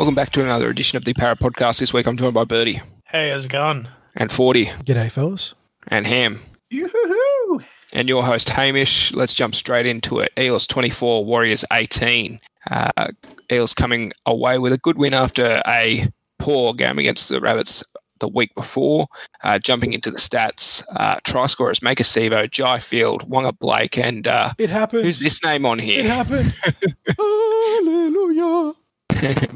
Welcome back to another edition of the Para Podcast. This week I'm joined by Birdie. Hey, how's it going? And 40. G'day, fellas. And Ham. Yoo-hoo-hoo! And your host, Hamish. Let's jump straight into it. Eels 24, Warriors 18. Eels coming away with a good win after a poor game against the Rabbits the week before. Jumping into the stats, try scorers, Maika Sivo, Jai Field, Waqa Blake, and... it happened. Who's this name on here? It happened. Hallelujah.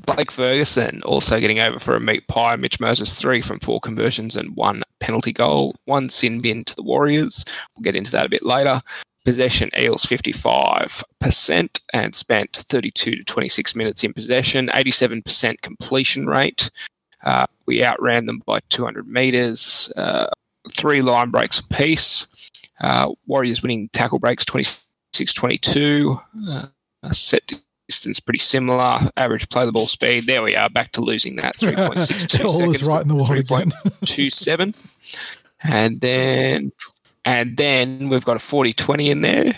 Blake Ferguson also getting over for a meat pie. Mitch Moses, 3 from 4 conversions and 1 penalty goal. 1 sin bin to the Warriors. We'll get into that a bit later. Possession, Eels 55% and spent 32 to 26 minutes in possession. 87% completion rate. We outran them by 200 metres. 3 line breaks apiece. Warriors winning tackle breaks 26-22. Set distance pretty similar. Average play the ball speed. There we are, back to losing that. 3.62 all seconds is right in the water. 3.27. And then we've got a 40-20 in there.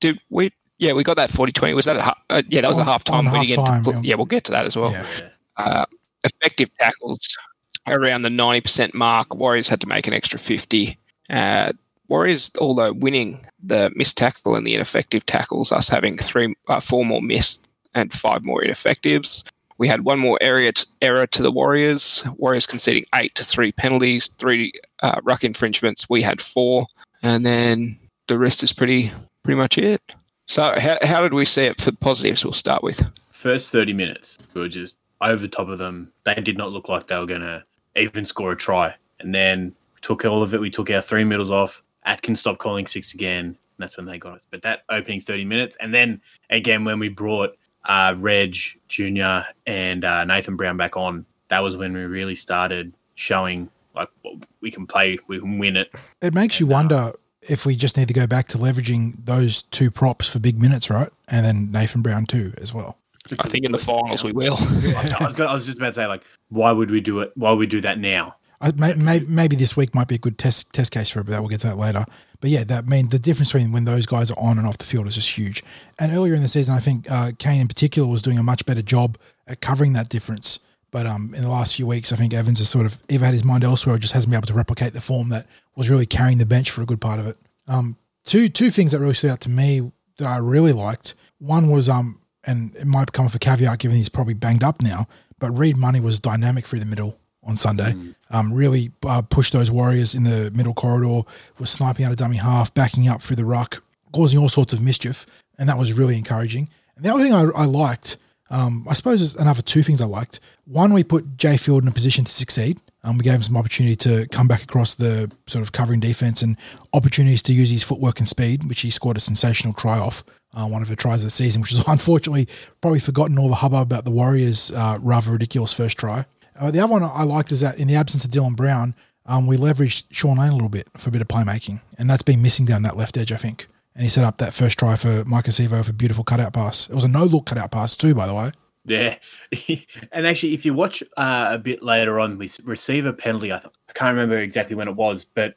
Did we? Yeah, we got that 40-20. Was that a yeah? That was a half-time win again. Yeah, we'll get to that as well. Yeah. Effective tackles around the 90% mark. Warriors had to make an extra 50. Warriors, although winning the missed tackle and the ineffective tackles, us having 4 more missed and 5 more ineffectives. We had 1 more error to the Warriors. Warriors conceding 8 to 3 penalties, 3 ruck infringements. We had 4, and then the rest is pretty much it. So how did we see it for positives? We'll start with first 30 minutes. We were just over top of them. They did not look like they were going to even score a try. And then we took all of it. We took our 3 middles off. Atkins stopped calling 6 again, and that's when they got us. But that opening 30 minutes, and then again when we brought Reg, Junior, and Nathan Brown back on, that was when we really started showing like we can play, we can win it. It makes you wonder if we just need to go back to leveraging those 2 props for big minutes, right? And then Nathan Brown too as well. I think in the finals we will. I was just about to say, like, why would we do it? Why would we do that now? Maybe this week might be a good test case for it, but we'll get to that later. But yeah, that means the difference between when those guys are on and off the field is just huge. And earlier in the season, I think Kane in particular was doing a much better job at covering that difference. But in the last few weeks, I think Evans has sort of either had his mind elsewhere or just hasn't been able to replicate the form that was really carrying the bench for a good part of it. Two things that really stood out to me that I really liked. One was, and it might come off a caveat given he's probably banged up now, but Reed Marnie was dynamic through the middle on Sunday. Really pushed those Warriors in the middle corridor, was sniping out a dummy half, backing up through the ruck, causing all sorts of mischief, and that was really encouraging. And the other thing I liked, I suppose there's another 2 things I liked. One, we put Jai Field in a position to succeed. We gave him some opportunity to come back across the sort of covering defense and opportunities to use his footwork and speed, which he scored a sensational try off, one of the tries of the season, which is unfortunately probably forgotten all the hubbub about the Warriors' rather ridiculous first try. The other one I liked is that in the absence of Dylan Brown, we leveraged Sean Lane a little bit for a bit of playmaking, and that's been missing down that left edge, I think. And he set up that first try for Maika Sivo for a beautiful cutout pass. It was a no-look cutout pass too, by the way. Yeah. And actually, if you watch a bit later on, we receive a penalty. I can't remember exactly when it was, but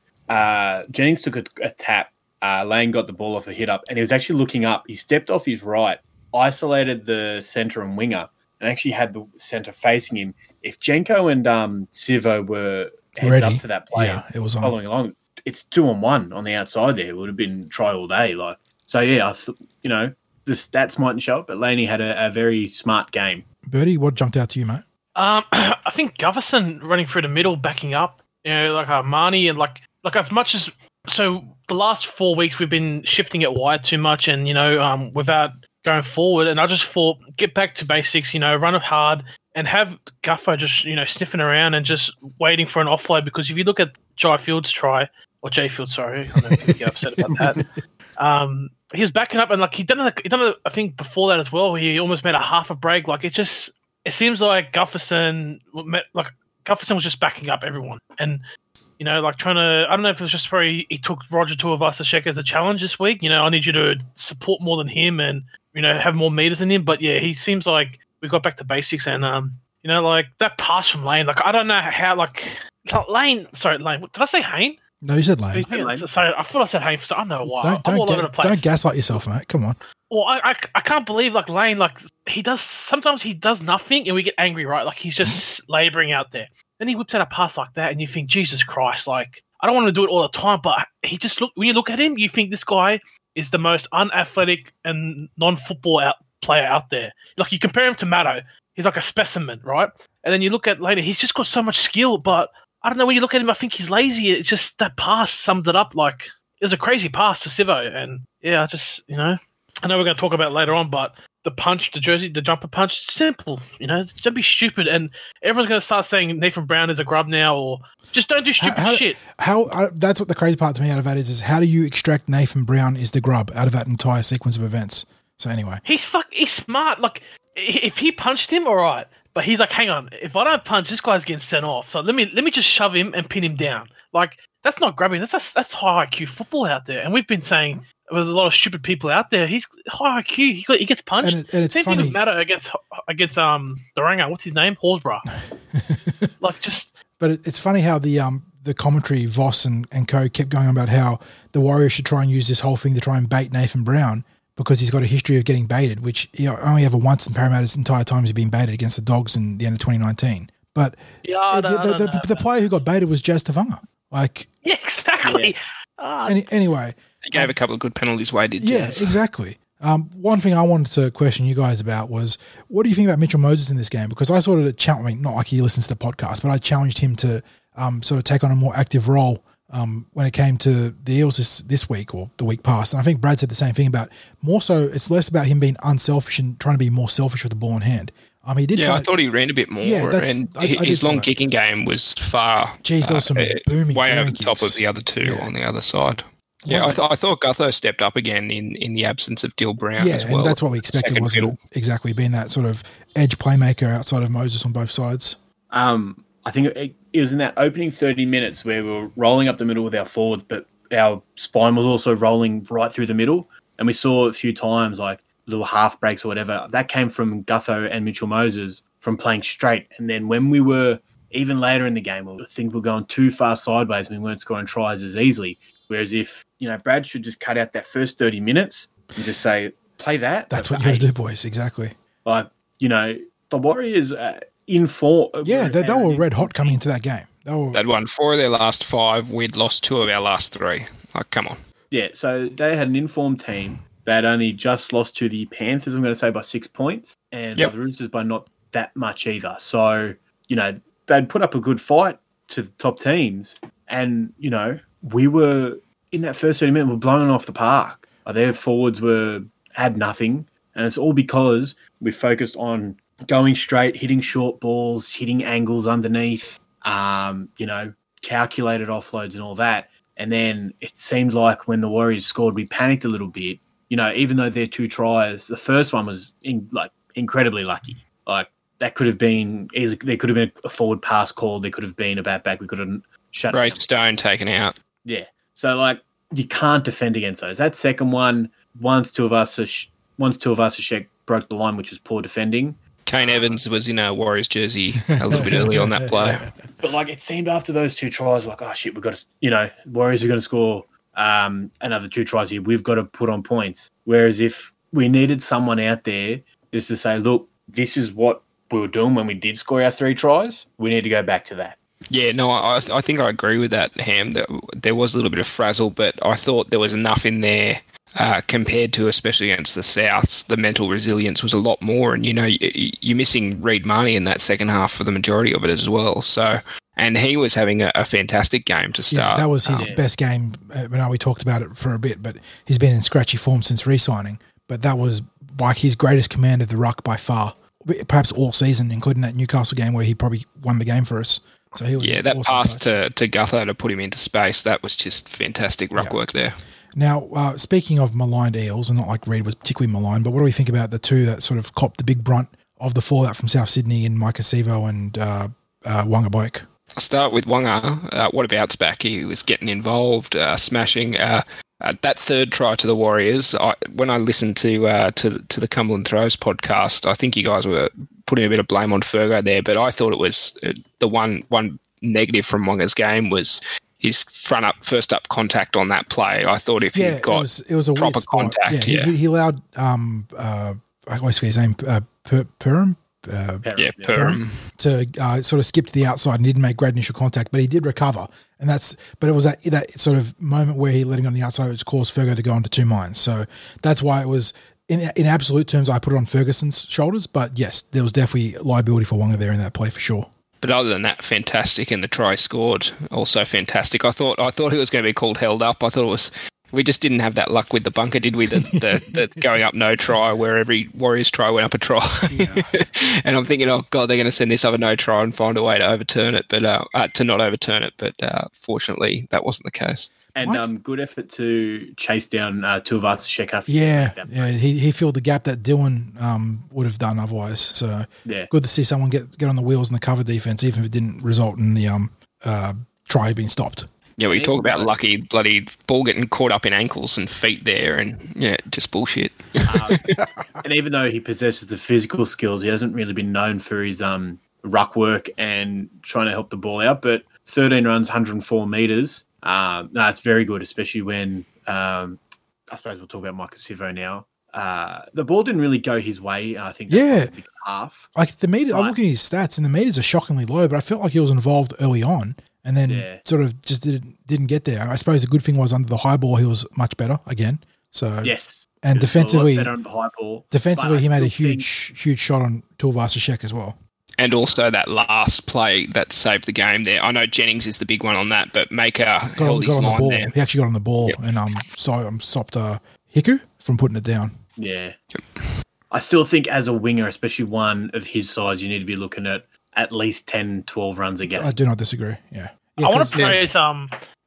Jennings took a tap. Lane got the ball off a hit-up, and he was actually looking up. He stepped off his right, isolated the centre and winger, and actually had the centre facing him. If Jenko and Sivo were heads up to that player, yeah, it was following along, it's 2-on-1 on the outside there. It would have been try all day. Like, so, yeah, the stats mightn't show it, but Laney had a very smart game. Birdie, what jumped out to you, mate? I think Gutherson running through the middle, backing up, Marnie, and like as much as... So the last 4 weeks we've been shifting it wide too much and, without going forward, and I just thought get back to basics, run it hard, and have Gutho just, sniffing around and just waiting for an offload. Because if you look at Jai Field, I don't know if you get upset about that. He was backing up and he'd done I think before that as well. He almost made a half a break. It seems like Gutherson was just backing up everyone and, trying to, I don't know if it was just probably he took Roger Tuivasa-Sheck as a challenge this week. I need you to support more than him and, have more meters in him. But yeah, he seems like, we got back to basics and, that pass from Lane. I don't know how, Lane, did I say Hayne? No, you said Lane. You said Lane. So I thought I said Hayne. I don't know why. I'm all over the place. Don't gaslight yourself, mate. Come on. Well, I can't believe like Lane. Like he does sometimes. He does nothing, and we get angry, right? Like he's just labouring out there. Then he whips out a pass like that, and you think, Jesus Christ! Like I don't want to do it all the time, but he just look. When you look at him, you think this guy is the most unathletic and non-football player out there. Like you compare him to Matto, he's like a specimen, right? And then you look at later, he's just got so much skill, but I don't know, when you look at him, I think he's lazy. It's just that pass summed it up. Like it was a crazy pass to Sivo, and yeah, I know we're going to talk about it later on, but the punch, the jersey, the jumper punch, simple. You know, don't be stupid. And everyone's going to start saying Nathan Brown is a grub now, or just don't do stupid shit. That's what the crazy part to me out of that is how do you extract Nathan Brown is the grub out of that entire sequence of events? So anyway, he's smart. Like if he punched him, all right. But he's like, hang on, if I don't punch, this guy's getting sent off. So let me just shove him and pin him down. Like, that's not grabbing. That's high IQ football out there. And we've been saying there's a lot of stupid people out there. He's high IQ. He gets punched. And it's funny. Same thing with Matto against Duranga. What's his name? Horsbrough. But it's funny how the commentary, Voss and co, kept going about how the Warriors should try and use this whole thing to try and bait Nathan Brown, because he's got a history of getting baited, which only ever once in Parramatta's entire time he's been baited against the Dogs in the end of 2019. But yeah, the player who got baited was Jazz Tavanga. Like, yeah, exactly. Yeah. Anyway. He gave a couple of good penalties away, did Jazz. Yeah, exactly. One thing I wanted to question you guys about was, what do you think about Mitchell Moses in this game? Because I sort of not like he listens to the podcast, but I challenged him to sort of take on a more active role when it came to the Eels this week or the week past. And I think Brad said the same thing about more so it's less about him being unselfish and trying to be more selfish with the ball in hand. He did. Yeah, I thought he ran a bit more. Yeah, his long kicking game was far. Geez, there was some booming way over the top of the other two on the other side. Yeah, I thought Gutho stepped up again in the absence of Dylan Brown as well. Yeah, and that's what we expected, wasn't it? Exactly, being that sort of edge playmaker outside of Moses on both sides. I think it was in that opening 30 minutes where we were rolling up the middle with our forwards, but our spine was also rolling right through the middle. And we saw a few times, like little half breaks or whatever, that came from Gutho and Mitchell Moses from playing straight. And then when we were, even later in the game, things were going too far sideways and we weren't scoring tries as easily. Whereas if, Brad should just cut out that first 30 minutes and just say, play that. That's what you got to do, boys. Exactly. Like, the Warriors... they were red hot coming into that game. They'd won 4 of their last 5. We'd lost 2 of our last 3. Like, come on. Yeah, so they had an informed team. They'd only just lost to the Panthers, I'm going to say, by 6 points, and the Roosters by not that much either. So, they'd put up a good fight to the top teams, and, we were, in that first 30 minutes, we were blown off the park. Like, their forwards had nothing, and it's all because we focused on going straight, hitting short balls, hitting angles underneath, calculated offloads and all that. And then it seemed like when the Warriors scored, we panicked a little bit. Even though their 2 tries, the first one was incredibly lucky. Like that could have been easy. There could have been a forward pass called. There could have been a bat back. We could have shut Ray Stone taken out. Yeah. So you can't defend against those. That second one, once Tuivasa-Sheck broke the line, which was poor defending. Kane Evans was in a Warriors jersey a little bit early on that play. But, it seemed after those 2 tries, oh, shit, we've got to, Warriors are going to score another 2 tries here. We've got to put on points. Whereas if we needed someone out there just to say, look, this is what we were doing when we did score our 3 tries, we need to go back to that. Yeah, no, I think I agree with that, Ham. That there was a little bit of frazzle, but I thought there was enough in there. Compared to, especially against the Souths, the mental resilience was a lot more. And, you're missing Reed Marnie in that second half for the majority of it as well. So, and he was having a fantastic game to start. Yeah, that was his best game. I know we talked about it for a bit, but he's been in scratchy form since re-signing. But that was like his greatest command of the ruck by far, perhaps all season, including that Newcastle game where he probably won the game for us. So he was that awesome pass to Gutho to put him into space, that was just fantastic ruck work there. Now, speaking of maligned Eels, and not like Reed was particularly maligned, but what do we think about the 2 that sort of copped the big brunt of the fallout from South Sydney in Maika Sivo and Waqa Blake? I'll start with Waqa. What about back? He was getting involved, smashing. That third try to the Warriors, when I listened to the Cumberland Throws podcast, I think you guys were putting a bit of blame on Fergo there, but I thought it was the one negative from Wonga's game was his first up contact on that play. I thought if he got it was a proper contact. Yeah, yeah. He allowed I always forget his name, Perham to sort of skip to the outside and didn't make great initial contact, but he did recover, and but it was that sort of moment where he let him on the outside, which caused Fergo to go onto two minds. So that's why it was in absolute terms, I put it on Ferguson's shoulders, but yes, there was definitely liability for Wonga there in that play for sure. But other than that, fantastic, and the try scored also fantastic. I thought it was going to be called held up. I thought it was. We just didn't have that luck with the bunker, did we? The going up no try, where every Warriors try went up a try. Yeah. And I'm thinking, oh God, they're going to send this up a no try and find a way to overturn it, but to not overturn it. But fortunately, that wasn't the case. And good effort to chase down Tuivasa-Sheck after. Yeah, he filled the gap that Dylan would have done otherwise. So good to see someone get on the wheels in the cover defense, even if it didn't result in the try being stopped. Yeah, we talk about lucky bloody ball getting caught up in ankles and feet there, and just bullshit. And even though he possesses the physical skills, he hasn't really been known for his ruck work and trying to help the ball out. But 13 runs, 104 metres, that's very good, especially when I suppose we'll talk about Maika Sivo now. The ball didn't really go his way, I think. Yeah. Half. Like the meter, I'm looking at his stats, and the metres are shockingly low, but I felt like he was involved early on. And then sort of just didn't get there. I suppose the good thing was under the high ball, he was much better again. So and defensively he made a huge shot on Tuivasa-Sheck as well. And also that last play that saved the game there. I know Jennings is the big one on that, but Maika held his line there. He actually got on the ball, and stopped Hiku from putting it down. Yeah, I still think as a winger, especially one of his size, you need to be looking at least 10, 12 runs a game. I do not disagree, yeah I want to praise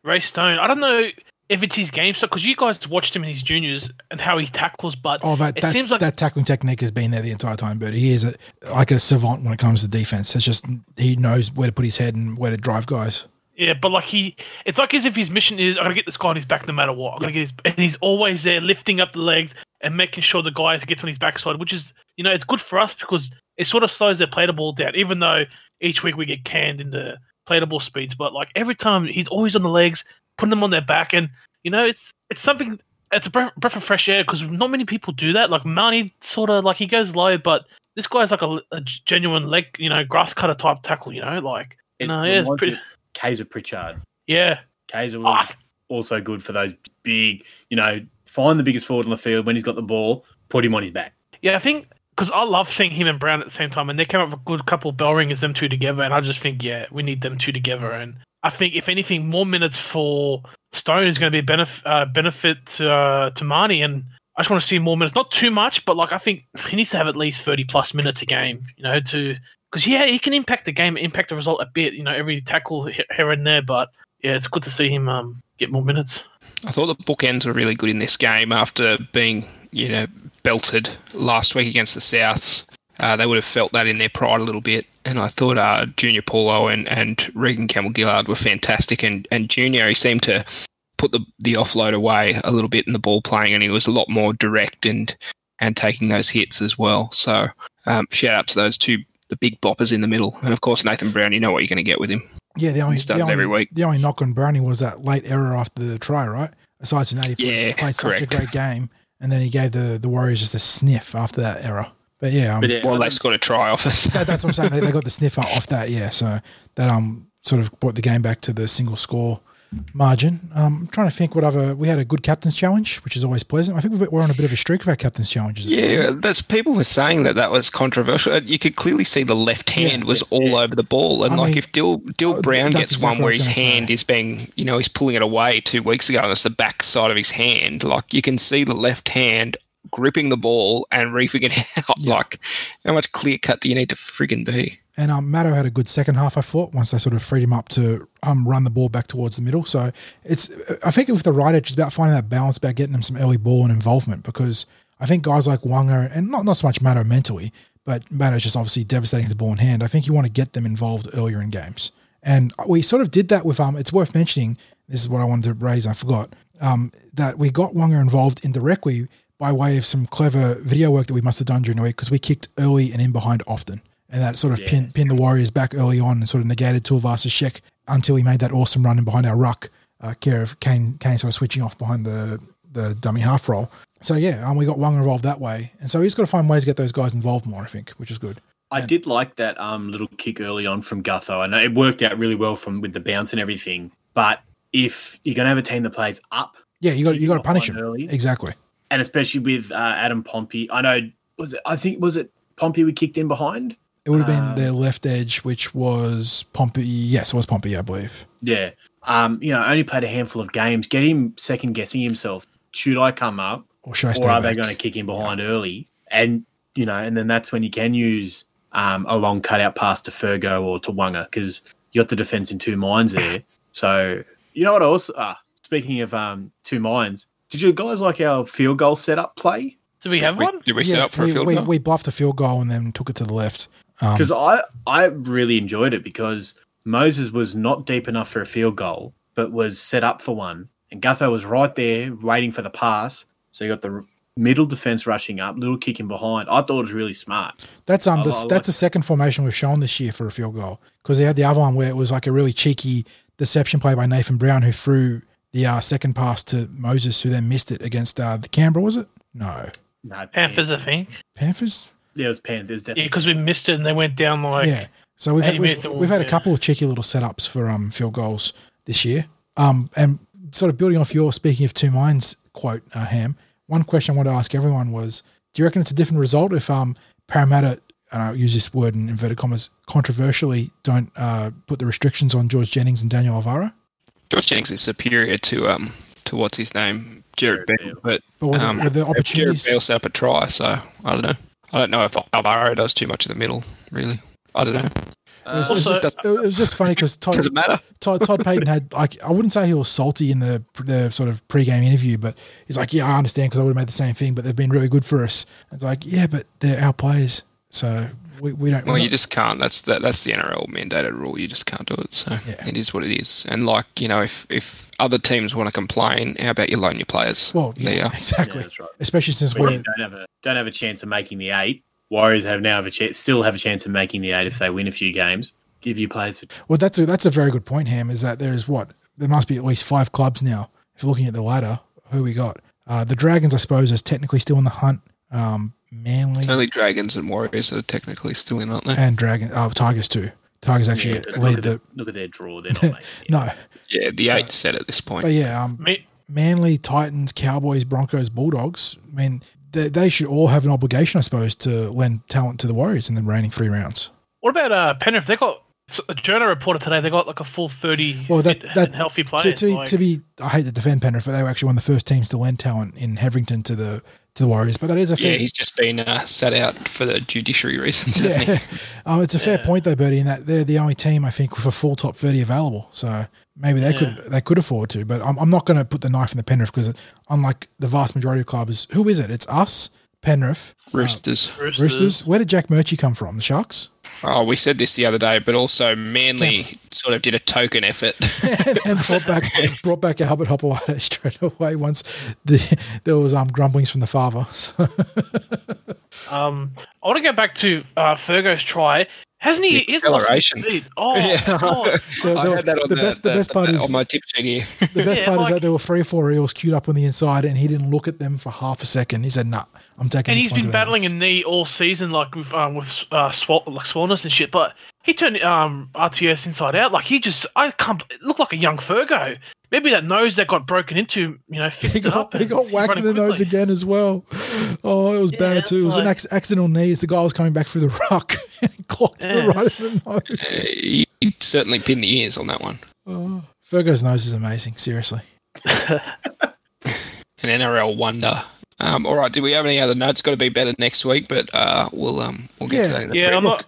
Ray Stone. I don't know if it's his game stuff, because you guys watched him in his juniors and how he tackles, but it seems like that tackling technique has been there the entire time, but he is like a savant when it comes to defence. It's just he knows where to put his head and where to drive guys. Yeah, but like it's like as if his mission is, I'm going to get this guy on his back no matter what. And he's always there lifting up the legs and making sure the guy gets on his backside, which is, it's good for us because it sort of slows their play the ball down, even though each week we get canned in the play the ball speeds. But like every time, he's always on the legs, putting them on their back, and it's something. It's a breath of fresh air because not many people do that. Like Marnie, sort of like he goes low, but this guy's like a genuine leg, grass cutter type tackle. It's pretty. Kaiser Pritchard. Yeah, Kaiser was also good for those big. Find the biggest forward on the field when he's got the ball, put him on his back. Yeah, I think. Because I love seeing him and Brown at the same time, and they came up with a good couple of bell ringers, them two together, and I just think, we need them two together. And I think, if anything, more minutes for Stone is going to be a benefit to Marnie, and I just want to see more minutes. Not too much, but I think he needs to have at least 30-plus minutes a game, because he can impact the game, impact the result a bit, every tackle here and there, but it's good to see him get more minutes. I thought the bookends were really good in this game after being, belted last week against the Souths. They would have felt that in their pride a little bit. And I thought Junior Paulo and Reagan Campbell-Gillard were fantastic. And Junior, he seemed to put the offload away a little bit in the ball playing, and he was a lot more direct and taking those hits as well. So shout out to those two, the big boppers in the middle. And, of course, Nathan Brown, you know what you're going to get with him. Yeah, the only knock on Brownie was that late error after the try, right? Aside from that, he played such a great game, and then he gave the Warriors just a sniff after that error. But they scored a try off us. That's what I'm saying. They got the sniffer off that, so that sort of brought the game back to the single score margin. I'm trying to think what we had a good captain's challenge, which is always pleasant. I think we're on a bit of a streak of our captain's challenges. Yeah, people were saying that was controversial. You could clearly see the left hand was all over the ball, and if Dylan Brown gets one where his hand is being, he's pulling it away 2 weeks ago, and it's the back side of his hand. Like you can see the left hand gripping the ball and reefing it out. Yeah. Like how much clear cut do you need to friggin' be? And Matto had a good second half, I thought, once they sort of freed him up to run the ball back towards the middle. So I think with the right edge, it's about finding that balance, about getting them some early ball and involvement, because I think guys like Wonga, and not so much Matto mentally, but Matto's just obviously devastating the ball in hand. I think you want to get them involved earlier in games. And we sort of did that with, it's worth mentioning, this is what I wanted to raise, I forgot, that we got Wonga involved indirectly by way of some clever video work that we must have done during the week, because we kicked early and in behind often. And that sort of pinned the Warriors back early on and sort of negated Tuivasa-Sheck until he made that awesome run in behind our ruck, care of Kane sort of switching off behind the dummy half roll. So, yeah, we got one involved that way. And so he's got to find ways to get those guys involved more, I think, which is good. I did like that little kick early on from Gutho. I know it worked out really well with the bounce and everything. But if you're going to have a team that plays up, yeah, you got to punish him early. Exactly. And especially with Adam Pompey, I know was it Pompey we kicked in behind? It would have been their left edge, which was Pompey. Yes, it was Pompey, I believe. Yeah, only played a handful of games. Get him second guessing himself. Should I come up, or should I stay back? They going to kick him behind early? And and then that's when you can use a long cutout pass to Fergo or to Wanga, because you got the defense in two minds there. So you know what else? Speaking of two minds, did you guys like our field goal setup play? Did we have one? Did we set up for a field goal? We bluffed the field goal and then took it to the left. Because I really enjoyed it, because Moses was not deep enough for a field goal, but was set up for one. And Gutho was right there waiting for the pass. So you got the middle defense rushing up, little kick in behind. I thought it was really smart. That's that's the second formation we've shown this year for a field goal, because they had the other one where it was like a really cheeky deception play by Nathan Brown, who threw the second pass to Moses, who then missed it against the Canberra, was it? No, Panthers, I think. Panthers? Yeah, it was Panthers, definitely. Yeah, because we missed it and they went down like... Yeah, so we've had a couple of cheeky little setups for field goals this year. And sort of building off your speaking of two minds quote, Ham, one question I wanted to ask everyone was, do you reckon it's a different result if Parramatta, and I'll use this word in inverted commas, controversially don't put the restrictions on George Jennings and Daniel Alvaro? George Jennings is superior to what's his name, Jarryd Beale, but with the opportunities, Jarryd Beale set up a try, so I don't know. I don't know if Alvaro does too much in the middle, really. I don't know. It was just funny because Todd Payton had, like, I wouldn't say he was salty in the sort of pre-game interview, but he's like, yeah, I understand because I would have made the same thing, but they've been really good for us. And it's like, yeah, but they're our players, so we don't. Well, you just can't. That's the NRL mandated rule. You just can't do it. So It is what it is. And like, if other teams want to complain, how about you loan your players? Well, yeah, exactly. Yeah, that's right. Especially since we don't have a chance of making the eight. Warriors still have a chance of making the eight if they win a few games. Give you players. Well, that's a very good point, Ham. Is that there must be at least five clubs now. If you're looking at the ladder, who we got? The Dragons, I suppose, is technically still in the hunt. Manly. Only Dragons and Warriors are technically still in, aren't they? And Dragons. Tigers too. Tigers actually lead the... Look at their draw. They're not making it. No. Yeah, the eight's set at this point. But yeah, Manly, Titans, Cowboys, Broncos, Bulldogs. I mean, they should all have an obligation, I suppose, to lend talent to the Warriors in the reigning three rounds. What about Penrith? They got... A journal reported today they got like a full 30 and healthy players. I hate to defend Penrith, but they were actually one of the first teams to lend talent in Heverington to the Warriors. But that is a fair... Yeah, he's just been sat out for the judiciary reasons, hasn't he? It's a fair point though, Bertie, in that they're the only team, I think, with a full top 30 available. So maybe they could afford to. But I'm not going to put the knife in the Penrith, because unlike the vast majority of clubs, who is it? It's us, Penrith. Roosters. Where did Jack Murchie come from? The Sharks? Oh, we said this the other day, but also Manly sort of did a token effort and brought back Albert Hopewada straight away once there was grumblings from the father. So. I want to go back to Fergo's try. Hasn't he? The acceleration. Oh, yeah. God. I had that on the best part is on my tip sheet here. The best part is that there were 3 or 4 Eels queued up on the inside, and he didn't look at them for half a second. He said, "Nah, I'm taking." And he's been battling a knee all season, like with soreness and shit. But he turned RTS inside out. Like, he just, it looked like a young Fergo. Maybe that nose that got broken into, he got whacked in the nose again as well. Oh, it was bad too. It was an accidental knee. It's the guy was coming back through the ruck and clocked him right in the nose. He certainly pinned the ears on that one. Oh, Fergo's nose is amazing, seriously. An NRL wonder. All right, do we have any other notes? Got to be better next week, but we'll get to that in the break.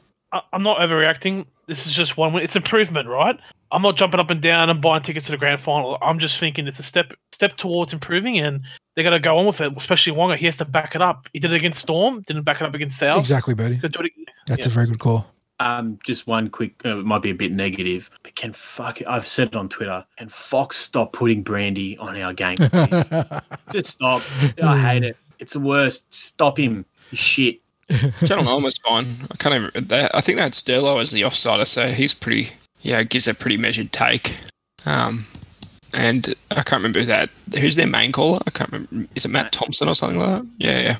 I'm not overreacting. This is just one win. It's improvement, right? I'm not jumping up and down and buying tickets to the grand final. I'm just thinking it's a step towards improving, and they're going to go on with it, especially Wonga. He has to back it up. He did it against Storm, didn't back it up against South. Exactly, buddy. That's a very good call. Just one quick, it might be a bit negative, but I've said it on Twitter, can Fox stop putting brandy on our game, please? Just stop. I hate it. It's the worst. Stop him. Shit. Channel 9 was fine. I think they had Sterlo as the offsider, so he's pretty... yeah, it gives a pretty measured take. And I can't remember who's their main caller. I can't remember. Is it Matt Thompson or something like that? Yeah.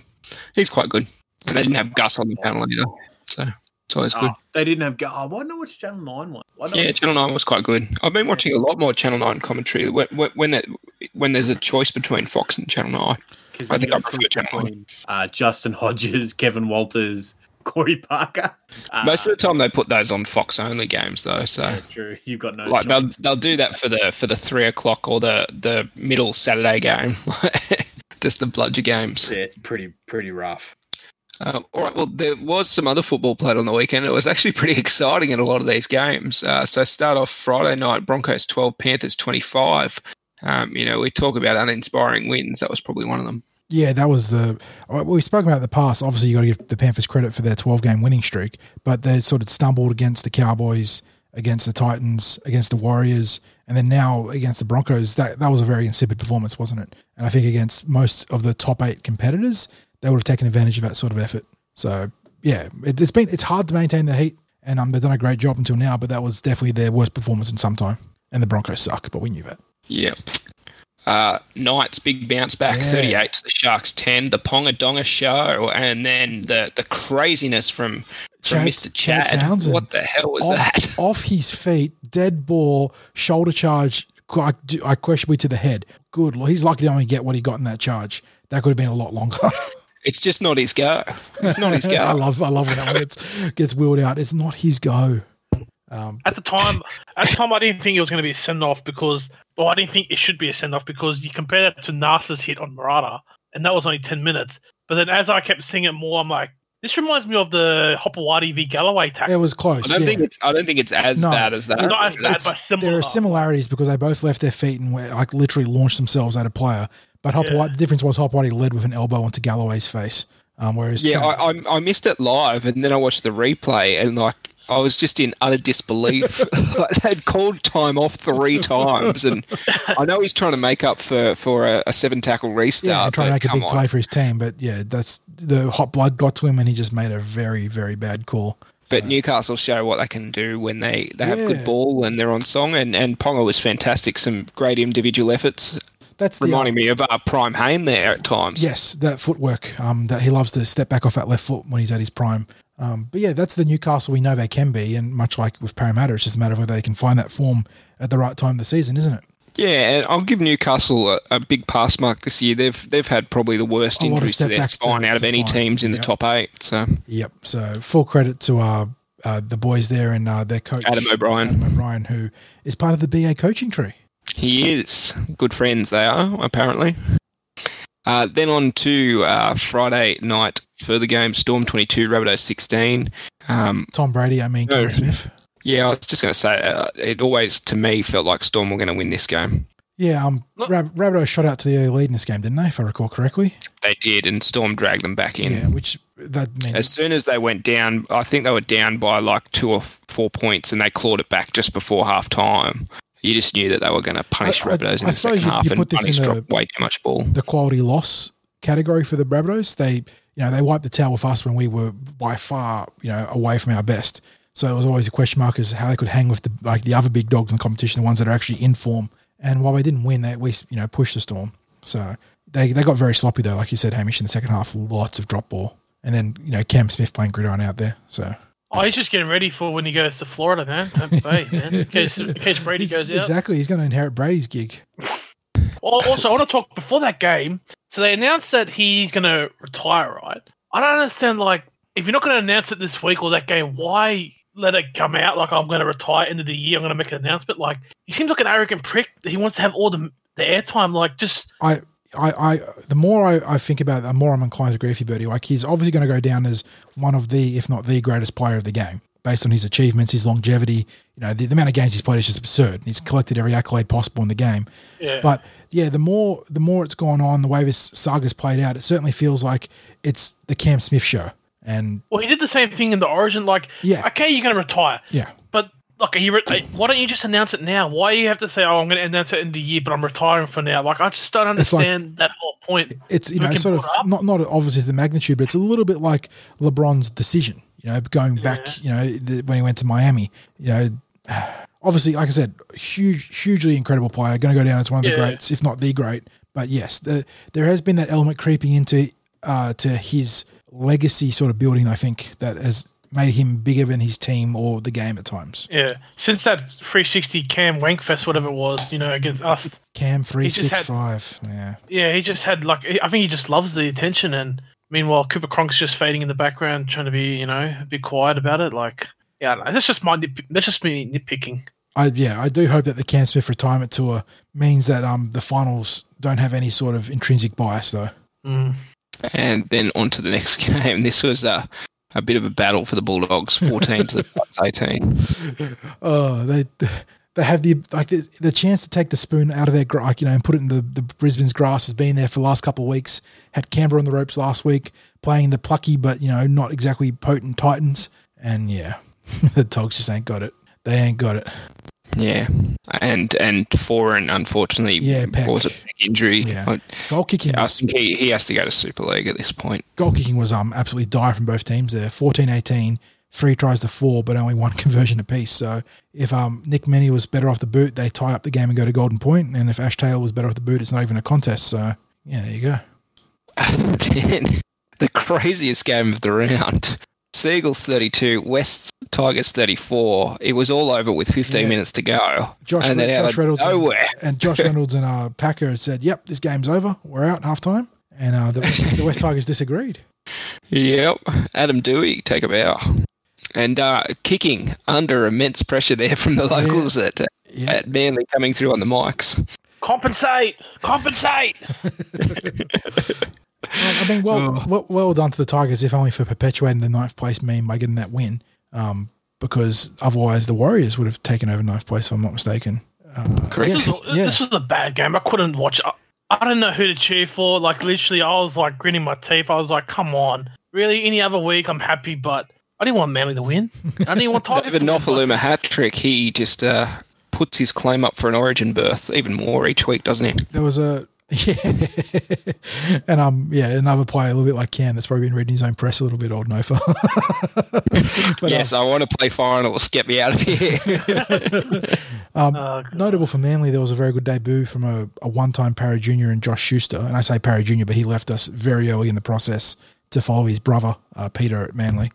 He's quite good. And they didn't have Gus on the panel either, so it's always good. They didn't have Gus. Oh, why didn't I watch Channel 9 one? Yeah, Channel 9 was quite good. I've been watching a lot more Channel 9 commentary when there's a choice between Fox and Channel 9. I think I prefer Channel 9. Justin Hodges, Kevin Walters, Corey Parker. Most of the time they put those on Fox only games though, so yeah, true. You've got no choice. They'll do that for the 3 o'clock or the middle Saturday game. Just the bludger games. Yeah, it's pretty rough. All right, well, there was some other football played on the weekend. It was actually pretty exciting in a lot of these games. So start off Friday night, Broncos 12, Panthers 25. We talk about uninspiring wins. That was probably one of them. Yeah, that was we spoke about in the past. Obviously, you got to give the Panthers credit for their 12-game winning streak, but they sort of stumbled against the Cowboys, against the Titans, against the Warriors, and then now against the Broncos. That was a very insipid performance, wasn't it? And I think against most of the top 8 competitors, they would have taken advantage of that sort of effort. So, yeah, it's hard to maintain the heat, and they've done a great job until now, but that was definitely their worst performance in some time. And the Broncos suck, but we knew that. Yeah. Knights, big bounce back, 38 to the Sharks 10, the Ponga Donga show, and then the craziness from Mr. Chad Townsend. What the hell was that? Off his feet, dead ball, shoulder charge, questionably to the head. Good Lord, he's lucky to only get what he got in that charge. That could have been a lot longer. It's just not his go. It's not his go. I love when that gets wheeled out. It's not his go. At the time, I didn't think it was going to be a send-off because – well, I didn't think it should be a send-off because you compare that to Nasa's hit on Murata, and that was only 10 minutes. But then as I kept seeing it more, I'm like, this reminds me of the Hopewadi v. Galloway tackle. It was close. I don't think it's as bad as that. Not as bad, but similar. There are similarities because they both left their feet and literally launched themselves at a player. But the difference was Hopewadi led with an elbow onto Galloway's face. I missed it live, and then I watched the replay, and I was just in utter disbelief. They'd called time off 3 times, and I know he's trying to make up for a 7-tackle restart. Yeah, trying to make a big play for his team, but yeah, that's the hot blood got to him, and he just made a very, very bad call. But so. Newcastle show what they can do when they have good ball and they're on song, and Ponga was fantastic. Some great individual efforts. That's reminding me of Prime Hayne there at times. Yes, that footwork. That he loves to step back off that left foot when he's at his prime. But yeah, that's the Newcastle we know they can be, and much like with Parramatta, it's just a matter of whether they can find that form at the right time of the season, isn't it? Yeah, and I'll give Newcastle a big pass mark this year. They've had probably the worst injuries to their spine out of any teams in the top 8. So yep. So full credit to the boys there and their coach Adam O'Brien, who is part of the BA coaching tree. He is. Good friends they are, apparently. Then on to Friday night further game, Storm 22, Rabbitohs 16. Tom Brady, Cam Smith. Yeah, I was just going to say, it always, to me, felt like Storm were going to win this game. Yeah, Rabbitohs shot out to the early lead in this game, didn't they, if I recall correctly? They did, and Storm dragged them back in. Yeah, which... as soon as they went down, I think they were down by 2 or 4 points, and they clawed it back just before half-time. You just knew that they were going to punish Rabbitohs in the second half, and punish dropped way too much ball. The quality loss category for the Rabbitohs, they wiped the towel with us when we were by far, away from our best. So it was always a question mark as to how they could hang with the other big dogs in the competition, the ones that are actually in form. And while they didn't win, they at least pushed the Storm. So they got very sloppy though, like you said, Hamish, in the second half, lots of drop ball, and then Cam Smith playing gridiron out there. So. Oh, he's just getting ready for when he goes to Florida, man. Don't pay, man. In case Brady goes out. Exactly. He's going to inherit Brady's gig. Also, I want to talk before that game. So they announced that he's going to retire, right? I don't understand, if you're not going to announce it this week or that game, why let it come out I'm going to retire end of the year, I'm going to make an announcement? He seems like an arrogant prick. He wants to have all the airtime. The more I think about it, the more I'm inclined to agree with you, Bertie. He's obviously going to go down as one of the, if not the greatest player of the game, based on his achievements, his longevity. The amount of games he's played is just absurd. He's collected every accolade possible in the game. Yeah. But yeah, the more it's gone on, the way this saga's played out, it certainly feels like it's the Cam Smith show. And well, he did the same thing in the Origin. Okay, you're going to retire. Yeah, but. Why don't you just announce it now? Why do you have to say, I'm going to announce it in the year, but I'm retiring for now? I just don't understand that whole point. It's, sort of not obviously the magnitude, but it's a little bit like LeBron's decision, going back, when he went to Miami. obviously, like I said, hugely incredible player, going to go down as one of the greats, if not the great. But yes, there has been that element creeping into to his legacy sort of building, I think, that has made him bigger than his team or the game at times. Yeah. Since that 360 Cam Wankfest, whatever it was, you know, against us. Cam 365, yeah. Yeah, he just had, like, I think he just loves the attention, and meanwhile, Cooper Cronk's just fading in the background, trying to be, you know, a bit quiet about it. Like, yeah, I don't know. That's just me nitpicking. I do hope that the Cam Smith retirement tour means that the finals don't have any sort of intrinsic bias, though. Mm. And then on to the next game. This was a bit of a battle for the Bulldogs, 14 to the Bucks, 18. Oh, they have the chance to take the spoon out of their and put it in the Brisbane's grass has been there for the last couple of weeks. Had Canberra on the ropes last week, playing the plucky but not exactly potent Titans, and the Dogs just ain't got it. They ain't got it. Yeah, and Foran, unfortunately, caused a injury. Yeah. Goal kicking. I think he has to go to Super League at this point. Goal kicking was absolutely dire from both teams there. 14-18, 3 tries to 4, but only 1 conversion apiece. So if Nick Mennie was better off the boot, they tie up the game and go to Golden Point. And if Ash Taylor was better off the boot, it's not even a contest. So yeah, there you go. The craziest game of the round. Seagulls 32, West Tigers 34. It was all over with 15 minutes to go. Josh Reynolds nowhere. And Josh Reynolds and Packer said, "Yep, this game's over. We're out half time." And the West Tigers disagreed. Yep, Adam Dewey take a bow. And kicking under immense pressure there from the locals at Manly, coming through on the mics. Compensate. I mean, well done to the Tigers, if only for perpetuating the 9th place meme by getting that win, because otherwise the Warriors would have taken over 9th place, if I'm not mistaken. Correct. This was a bad game. I couldn't watch. I don't know who to cheer for. Like, literally, I was like gritting my teeth. I was like, come on. Really, any other week I'm happy, but I didn't want Manly to win. I didn't want Tigers to win. Even Nofaluma hat-trick, he just puts his claim up for an origin berth even more each week, doesn't he? There was a... Yeah, and another player a little bit like Cam that's probably been reading his own press a little bit, old Nofa. But yes, I want to play finals. Get me out of here. Notable for Manly, there was a very good debut from a one-time Parry Junior and Josh Schuster, and I say Parry Junior, but he left us very early in the process to follow his brother Peter at Manly.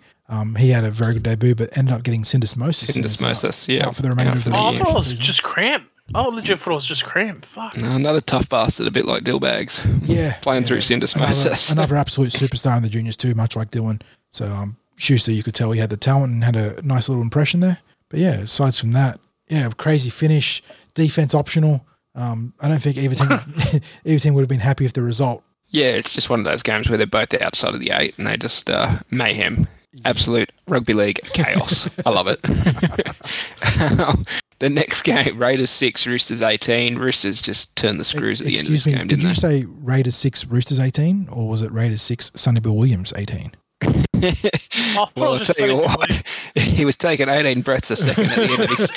He had a very good debut, but ended up getting syndesmosis. Out for the remainder of the season. I thought it was just cramp. Oh, legit thought it was just cramp. Fuck. No, another tough bastard, a bit like Dillbags. Yeah. Playing through syndesmosis. Another absolute superstar in the juniors too, much like Dylan. So Schuster, you could tell he had the talent and had a nice little impression there. But yeah, aside from that, crazy finish, defense optional. I don't think either team would have been happy with the result. Yeah, it's just one of those games where they're both outside of the 8 and they just mayhem. Absolute rugby league chaos. I love it. The next game, Raiders 6, Roosters 18. Roosters just turned the screws at the end of this game, didn't they? Did you say Raiders 6, Roosters 18, or was it Raiders 6, Sonny Bill Williams 18? Well, I'll tell you what, he was taking 18 breaths a second at the end of his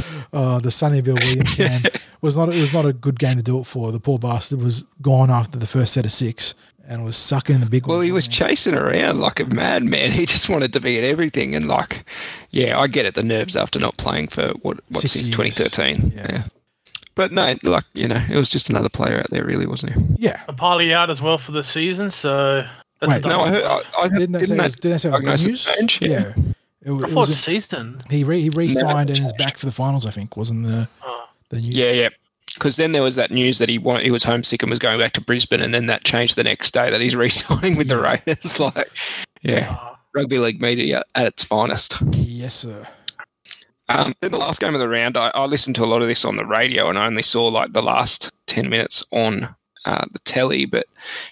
stick. Oh, the Sonny Bill Williams game was not a good game to do it for. The poor bastard was gone after the first set of 6. And was sucking the big one. Well, he was chasing around like a madman. He just wanted to be at everything. And I get it, the nerves after not playing for what's since 2013. Yeah. But no, it was just another player out there, really, wasn't he? Yeah. A parley out as well for the season, so... Wait, no, I didn't know that was good news? Yeah. I thought season. He re-signed and is back for the finals, I think, wasn't the news? Yeah. Because then there was that news that he was homesick and was going back to Brisbane, and then that changed the next day that he's re-signing with the Raiders. Rugby league media at its finest. Yes, sir. In the last game of the round, I listened to a lot of this on the radio, and I only saw the last 10 minutes on the telly. But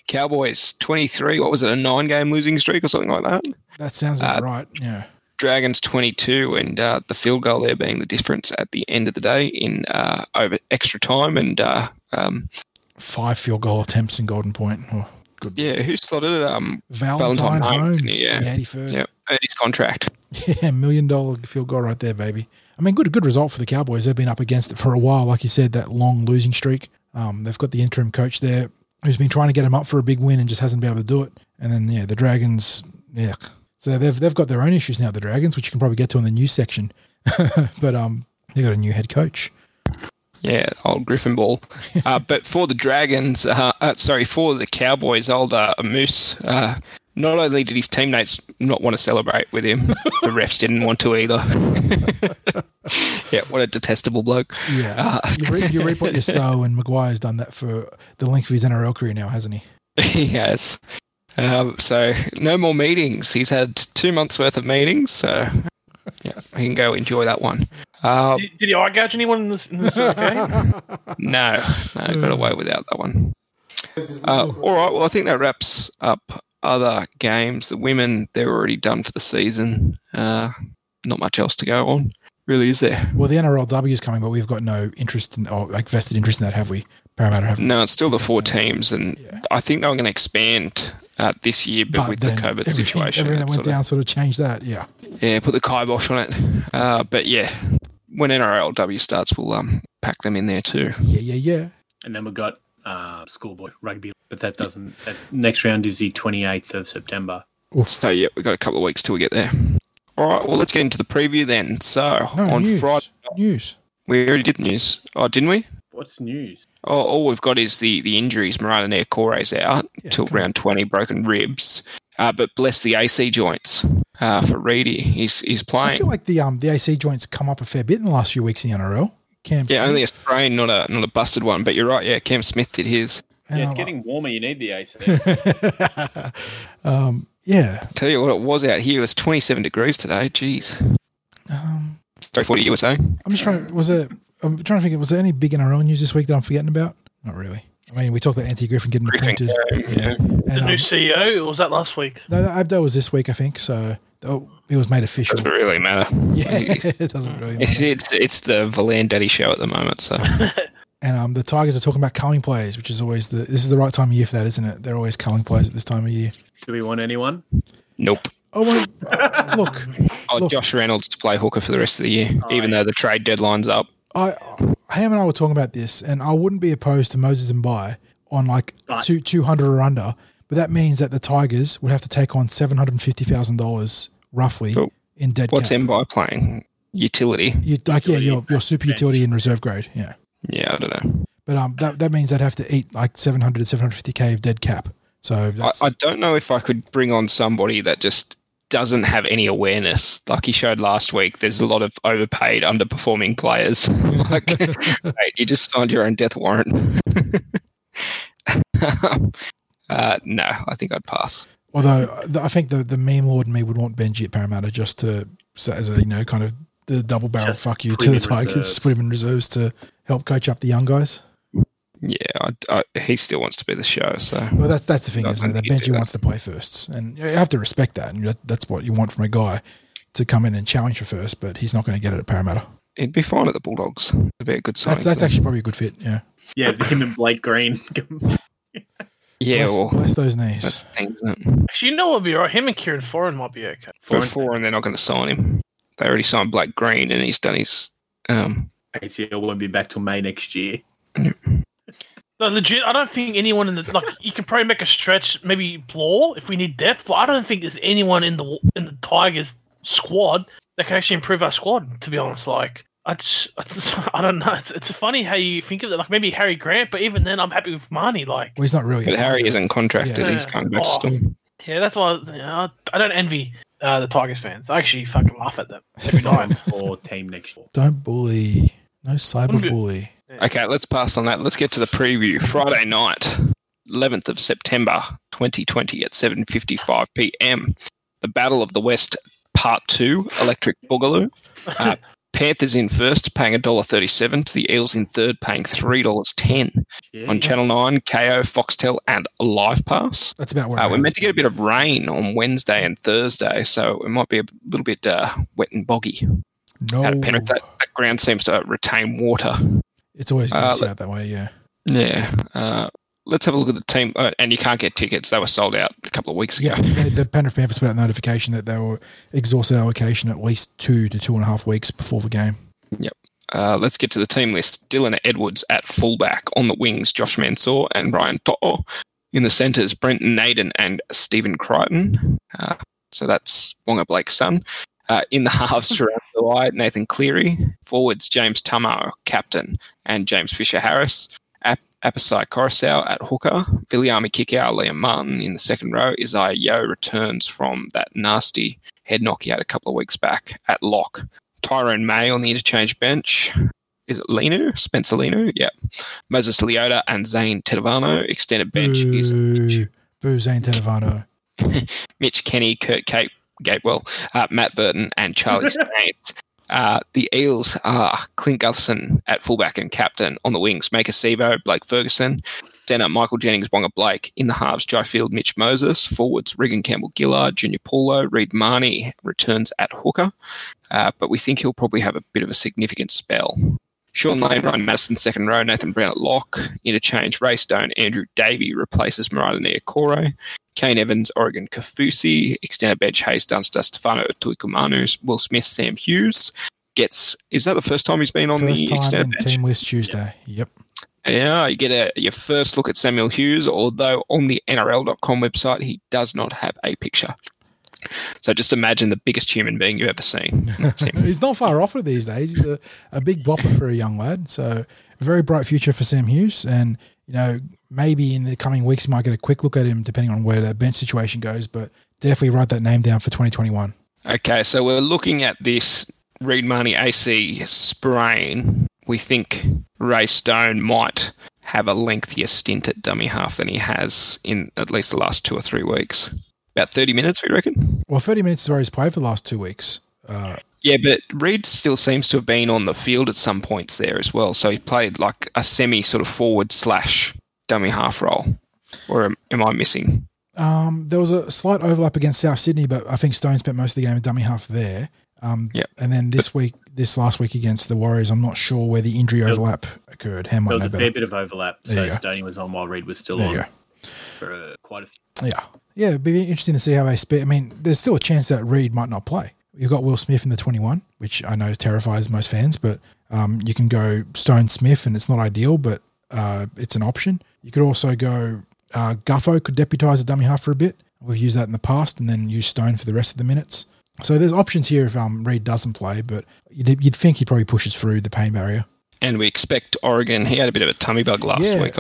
Cowboys 23, what was it, a 9-game losing streak or something like that? That sounds about right. Yeah. Dragons 22, and the field goal there being the difference at the end of the day in over extra time, and 5 field goal attempts in Golden Point. Oh, good. Yeah, who slotted it? Valentine Holmes, didn't he? Yeah, 83rd. Yeah, earned his contract. Yeah, $1 million field goal right there, baby. I mean, good result for the Cowboys. They've been up against it for a while, like you said, that long losing streak. They've got the interim coach there who's been trying to get them up for a big win and just hasn't been able to do it. And then the Dragons, So they've got their own issues now, the Dragons, which you can probably get to in the news section. But They've got a new head coach. Yeah, old Griffin Ball. But for the Dragons, for the Cowboys, old Moose, not only did his teammates not want to celebrate with him, the refs didn't want to either. Yeah, what a detestable bloke. Yeah, you reap what you sow, and Maguire's done that for the length of his NRL career now, hasn't he? He has. So no more meetings. He's had 2 months worth of meetings, so yeah, he can go enjoy that one. Did he eye gouge anyone in this game? No, got away without that one. All right, well, I think that wraps up other games. The women, they're already done for the season. Not much else to go on, really, is there? Well, the NRLW is coming, but we've got no interest in, or like vested interest in that, have we? Parramatta haven't. No, it's still the four teams, and yeah. I think they're going to expand this year, but with the COVID situation. Everything that went down sort of changed that, yeah. Yeah, put the kibosh on it. But yeah, when NRLW starts, we'll pack them in there too. Yeah. And then we've got schoolboy rugby, but that next round is the 28th of September. Oof. So yeah, we've got a couple of weeks till we get there. All right, well, let's get into the preview then. So Friday... News. We already did news. Oh, didn't we? What's news? Oh, all we've got is the injuries. Marana Neokore's out till round 20, broken ribs. But bless the AC joints for Reedy. He's playing. I feel like the AC joints come up a fair bit in the last few weeks in the NRL. Cam Smith. Only a sprain, not a busted one. But you're right, yeah, Cam Smith did his. And it's getting warmer. You need the AC. Yeah. Tell you what, it was out here. It was 27 degrees today. Jeez. 340, you were saying? I'm just trying to... I'm trying to think, was there any big NRL news this week that I'm forgetting about? Not really. I mean, we talked about Anthony Griffin getting appointed. Yeah. And, the new CEO, or was that last week? No, Abdo was this week, I think. So it was made official. Doesn't really matter. Yeah, it doesn't really matter. It's the Valan Daddy show at the moment. So, and the Tigers are talking about culling players, which is always this is the right time of year for that, isn't it? They're always culling players at this time of year. Do we want anyone? Nope. Oh, well, look. Josh Reynolds to play hooker for the rest of the year, though the trade deadline's up. Ham and I were talking about this, and I wouldn't be opposed to Moses and Bai on 200 or under, but that means that the Tigers would have to take on $750,000 roughly in dead cap. What's Mbai playing? Utility. Your super utility in reserve grade. Yeah. Yeah, I don't know. But that means they'd have to eat like 700 to 750k of dead cap. So I don't know if I could bring on somebody that just doesn't have any awareness. Like he showed last week, there's a lot of overpaid, underperforming players. Like, mate, you just signed your own death warrant. No, I think I'd pass. Although I think the meme lord in me would want Benji at Parramatta just to, as a kind of the double barrel just fuck you to the Tigers, put him in reserves to help coach up the young guys. Yeah, he still wants to be the show. So well, that's the thing, isn't it? That Benji wants to play first, and you have to respect that. And that's what you want from a guy to come in and challenge for first. But he's not going to get it at Parramatta. It'd be fine at the Bulldogs. It'd be a good sign. That's actually probably a good fit. Yeah. Yeah, him and Blake Green. Yeah, bless those knees. Things, actually, it'll be right. Him and Kieran Foran might be okay. Foran, they're not going to sign him. They already signed Blake Green, and he's done his ACL won't be back till May next year. No, legit, I don't think anyone in the... Like, you could probably make a stretch, maybe Blaw, if we need depth, but I don't think there's anyone in the Tigers squad that can actually improve our squad, to be honest. Like, I don't know. It's funny how you think of it. Like, maybe Harry Grant, but even then, I'm happy with Marnie. Like, well, he's not really... But Harry isn't contracted. Yeah. He's coming back to Storm. Yeah, that's why I don't envy the Tigers fans. I actually fucking laugh at them every time. Or team next year. Don't bully. No cyber bully. Okay, let's pass on that. Let's get to the preview. Friday night, 11th of September, 2020 at 7:55 p.m. The Battle of the West, Part 2, Electric Boogaloo. Panthers in first, paying $1.37 to the Eels in third, paying $3.10. On Channel 9, KO, Foxtel and Live Pass. That's about where we're meant to get a bit of rain on Wednesday and Thursday, so it might be a little bit wet and boggy. No. Out of Penrith, that ground seems to retain water. It's always going to out that way, yeah. Yeah. Let's have a look at the team. And you can't get tickets. They were sold out a couple of weeks ago. Yeah, the Penrith Panthers put out a notification that they were exhausted allocation at least 2 to 2.5 weeks before the game. Yep. Let's get to the team list. Dylan Edwards at fullback. On the wings, Josh Mansour and Ryan To'o. In the centres, Brenton Naden and Stephen Crichton. So that's Waqa Blake's son. In the halves, Jerome Delight, Nathan Cleary. Forwards, James Tamar, captain, and James Fisher-Harris. Apisai Coruscant at hooker. Viliami Kikau, Liam Martin in the second row. Isaiah Yeo returns from that nasty head knock he had a couple of weeks back at lock. Tyrone May on the interchange bench. Is it Linu? Spencer Linu? Yeah. Moses Leota and Zane Tedovano. Extended bench is Mitch. Boo, Zane Tedovano. Mitch Kenny, Kurt Gatewell, Matt Burton and Charlie Staines. The Eels are Clint Gutherson at fullback and captain. On the wings, Maika Sivo, Blake Ferguson. Denner, Michael Jennings, Waqa Blake. In the halves, Jai Field, Mitch Moses. Forwards, Reagan Campbell-Gillard, Junior Paulo. Reed Marnie returns at hooker, but we think he'll probably have a bit of a significant spell. Sean Lane, Ryan Madison, second row. Nathan Brown at lock. Interchange, Ray Stone, Andrew Davey replaces Marata Niokoro. Kane Evans, Oregon Kafusi. Extended bench, Hayes Dunster, Stefano Tuikumanu. Will Smith, Sam Hughes. Is that the first time he's been on the extended bench? Team list Tuesday, yep. Yeah, you get your first look at Samuel Hughes, although on the NRL.com website, he does not have a picture. So just imagine the biggest human being you've ever seen. He's not far off it these days. He's a big whopper for a young lad. So a very bright future for Sam Hughes. And, you know, maybe in the coming weeks, you might get a quick look at him depending on where the bench situation goes. But definitely write that name down for 2021. Okay, so we're looking at this Reed Marnie AC sprain. We think Ray Stone might have a lengthier stint at dummy half than he has in at least the last 2 or 3 weeks. About 30 minutes, we reckon? Well, 30 minutes is where he's played for the last 2 weeks. Yeah, but Reed still seems to have been on the field at some points there as well. So he played like a semi sort of forward / dummy half role. Or am I missing? There was a slight overlap against South Sydney, but I think Stone spent most of the game at dummy half there. Yep. And then this last week against the Warriors, I'm not sure where the injury overlap occurred. There was a fair bit of overlap. So Stoney was on while Reed was still on for quite a few. Yeah. Yeah, it'd be interesting to see how they spare. I mean, there's still a chance that Reed might not play. You've got Will Smith in the 21, which I know terrifies most fans, but you can go Stone Smith, and it's not ideal, but it's an option. You could also go Guffo could deputise a dummy half for a bit. We've used that in the past, and then use Stone for the rest of the minutes. So there's options here if Reed doesn't play, but you'd think he probably pushes through the pain barrier. And we expect Oregon. He had a bit of a tummy bug last week.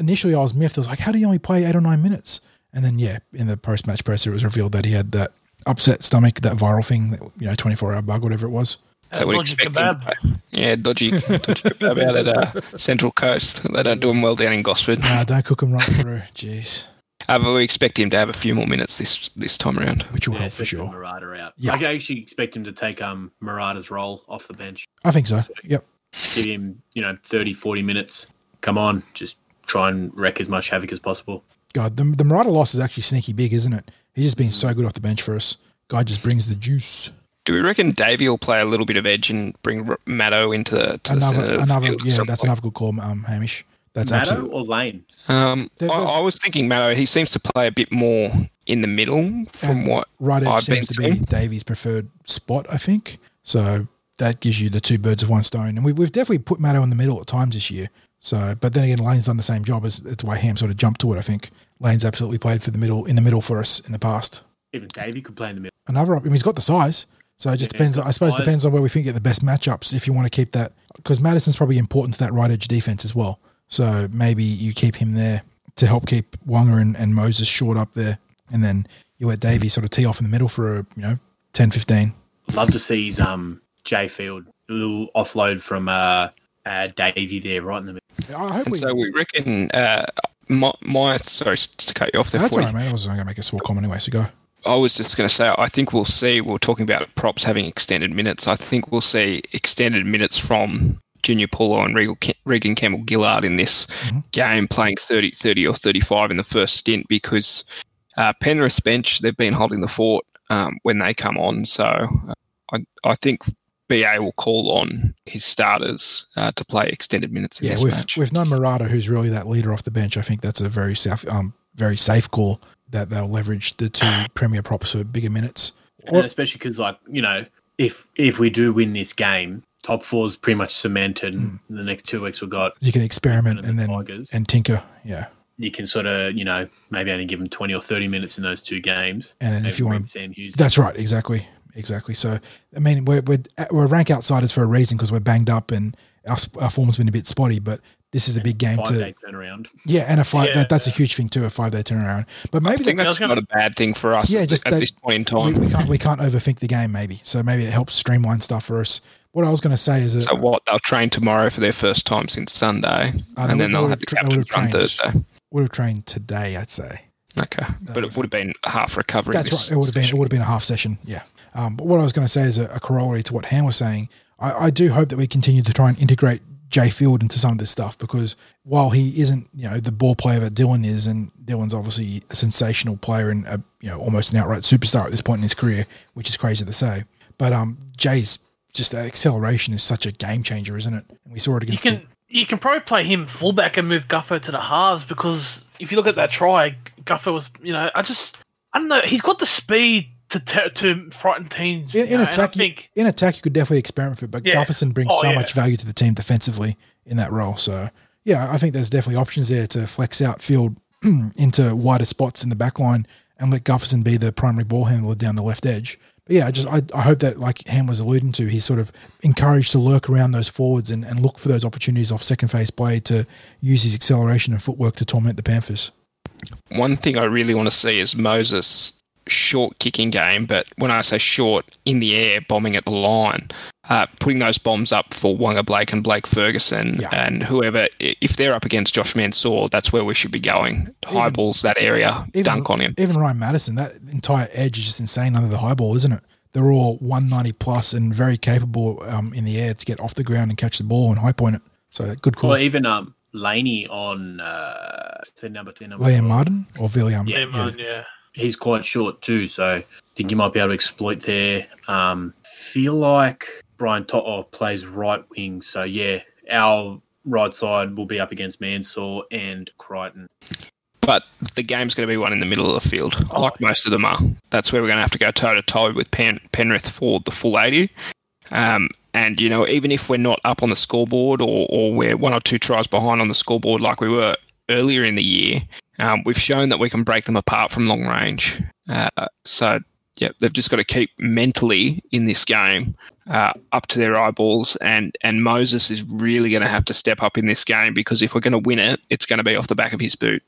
Initially I was miffed. I was like, how do you only play 8 or 9 minutes? And then, in the post-match presser, it was revealed that he had that upset stomach, that viral thing, that, 24-hour bug, whatever it was. So we'd expect him, dodgy kebab out at Central Coast. They don't do them well down in Gosford. Nah, don't cook them right through. Jeez. But we expect him to have a few more minutes this time around. Which will help for sure. Murata out. Yeah. I actually expect him to take Murata's role off the bench. I think so, yep. Give him, 30, 40 minutes. Come on, just try and wreak as much havoc as possible. God, the Murata loss is actually sneaky big, isn't it? He's just been so good off the bench for us. Guy just brings the juice. Do we reckon Davey will play a little bit of edge and bring Maddo into the field? Yeah, that's another good call, Hamish. That's Maddo or Lane? I was thinking Maddo. He seems to play a bit more in the middle from what right edge seems to be Davey's preferred spot, I think. So that gives you the two birds of one stone. And we've definitely put Maddo in the middle at times this year. So, but then again, Lane's done the same job. That's why Ham sort of jumped to it, I think. Lane's absolutely played in the middle for us in the past. Even Davey could play in the middle. He's got the size. So it just depends. I suppose it depends on where we think get the best matchups if you want to keep that. Because Madison's probably important to that right edge defense as well. So maybe you keep him there to help keep Wonga and Moses short up there. And then you let Davey sort of tee off in the middle for, 10-15. I'd love to see his Jai Field, a little offload from Davey there right in the middle. We reckon sorry to cut you off there. That's all right, mate. I was going to make a small comment anyway, so go. I was just going to say, I think we'll see, we're talking about props having extended minutes. I think we'll see extended minutes from Junior Paulo and Regan Campbell-Gillard in this game, playing 30 or 35 in the first stint because Penrith's bench, they've been holding the fort when they come on. So I think BA will call on his starters to play extended minutes in this match. We've known Murata, who's really that leader off the bench. I think that's a very safe call that they'll leverage the two premier props for bigger minutes. And especially because, if we do win this game, top four is pretty much cemented. The next 2 weeks we've got... You can experiment and tinker, yeah. You can sort of, maybe only give them 20 or 30 minutes in those two games. And if you want... That's right, exactly. Exactly. So, I mean, we're rank outsiders for a reason because we're banged up and our form's been a bit spotty, but this is a big game to – 5-day turnaround. Yeah, and that's a huge thing too, a 5-day turnaround. But maybe I think that's not a bad thing for us at this point in time. We can't overthink the game maybe. So maybe it helps streamline stuff for us. What I was going to say is – So what? They'll train tomorrow for their first time since Sunday and then they'll have the captain's run Thursday. Would have trained today, I'd say. Okay, but it would have been half recovery. That's right. It would have been a half session. Yeah. But what I was going to say is a corollary to what Han was saying. I do hope that we continue to try and integrate Jai Field into some of this stuff because while he isn't, the ball player that Dylan is, and Dylan's obviously a sensational player and a, almost an outright superstar at this point in his career, which is crazy to say. But Jai's just that acceleration is such a game changer, isn't it? And we saw it against. You can probably play him fullback and move Guffer to the halves because if you look at that try, Guffer was, I don't know. He's got the speed to frighten teams in attack. In attack, you could definitely experiment with it, but Gutherson brings so much value to the team defensively in that role. So yeah, I think there's definitely options there to flex out Field into wider spots in the back line and let Gutherson be the primary ball handler down the left edge. But yeah, I hope that, like Ham was alluding to, he's sort of encouraged to lurk around those forwards and look for those opportunities off second phase play to use his acceleration and footwork to torment the Panthers. One thing I really want to see is Moses' short kicking game, but when I say short, in the air, bombing at the line, putting those bombs up for Waqa Blake and Blake Ferguson and whoever, if they're up against Josh Mansour, that's where we should be going. High balls, that area, dunk on him. Even Ryan Madison, that entire edge is just insane under the high ball, isn't it? They're all 190 plus and very capable in the air to get off the ground and catch the ball and high point it. So good call. Well, even Laney on the number 10. Liam Martin or William? Yeah, Martin, yeah. He's quite short too, so I think you might be able to exploit there. Feel like Brian Toto plays right wing, so yeah, our right side will be up against Mansour and Crichton. But the game's going to be one in the middle of the field, most of them are. That's where we're going to have to go toe-to-toe with Penrith for the full 80. And, even if we're not up on the scoreboard or we're one or two tries behind on the scoreboard like we were earlier in the year, we've shown that we can break them apart from long range. They've just got to keep mentally in this game up to their eyeballs. And Moses is really going to have to step up in this game because if we're going to win it, it's going to be off the back of his boot.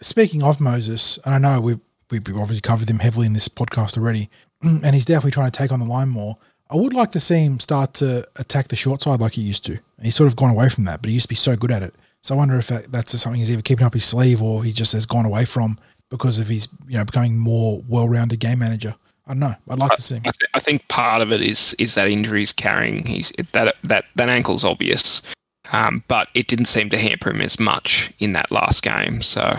Speaking of Moses, and I know we've obviously covered him heavily in this podcast already, and he's definitely trying to take on the line more. I would like to see him start to attack the short side like he used to. And he's sort of gone away from that, but he used to be so good at it. So I wonder if that's something he's either keeping up his sleeve or he just has gone away from because of his, becoming more well-rounded game manager. I don't know. I'd like to see him. I think part of it is that injury he's carrying. That ankle's obvious, but it didn't seem to hamper him as much in that last game. So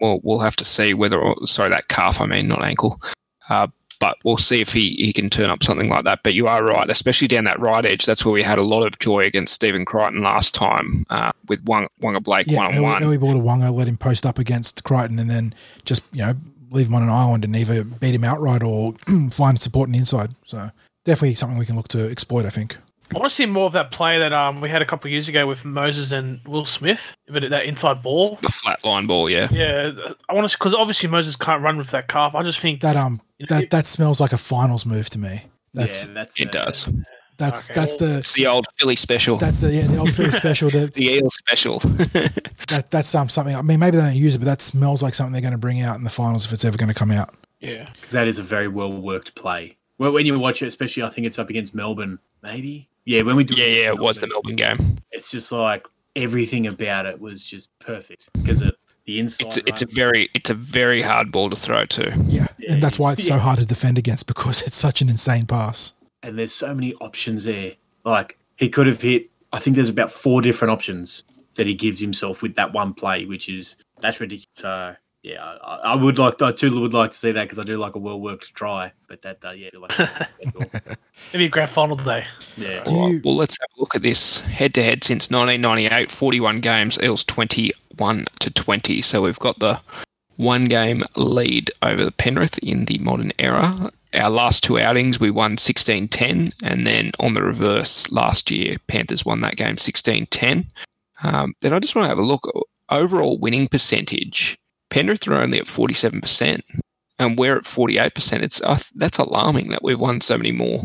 we'll have to see that calf, I mean, not ankle. But we'll see if he can turn up something like that. But you are right, especially down that right edge. That's where we had a lot of joy against Stephen Crichton last time with Waqa Blake one-on-one. Yeah, early ball to Waqa, let him post up against Crichton and then just, leave him on an island and either beat him outright or find support on the inside. So definitely something we can look to exploit, I think. I want to see more of that play that we had a couple of years ago with Moses and Will Smith, but that inside ball. The flat line ball, yeah. Yeah, I want to, because obviously Moses can't run with that calf. I just think that that smells like a finals move to me. It does. It's the old Philly special. That's the old Philly special. The Eel special. That's something. I mean, maybe they don't use it, but that smells like something they're going to bring out in the finals if it's ever going to come out. Yeah, because that is a very well worked play. Well, when you watch it, especially, I think it's up against Melbourne, maybe. Yeah, when we do. Yeah, it was the Melbourne game. It's just like everything about it was just perfect because the inside. It's a very hard ball to throw too. Yeah, and that's why it's so hard to defend against because it's such an insane pass. And there's so many options there. Like he could have hit. I think there's about 4 different options that he gives himself with that one play, which is that's ridiculous. So yeah, I would like to see that because I do like a well worked try. But that feel like maybe a grand final today. Yeah. Well, let's have a look at this head to head since 1998. 41 games, Eels 21-20. So we've got the 1-game lead over the Penrith in the modern era. Our last 2 outings, we won 16-10, and then on the reverse last year, Panthers won that game 16-10. Then I just want to have a look. Overall winning percentage, Penrith are only at 47%. and we're at 48%. That's alarming that we've won so many more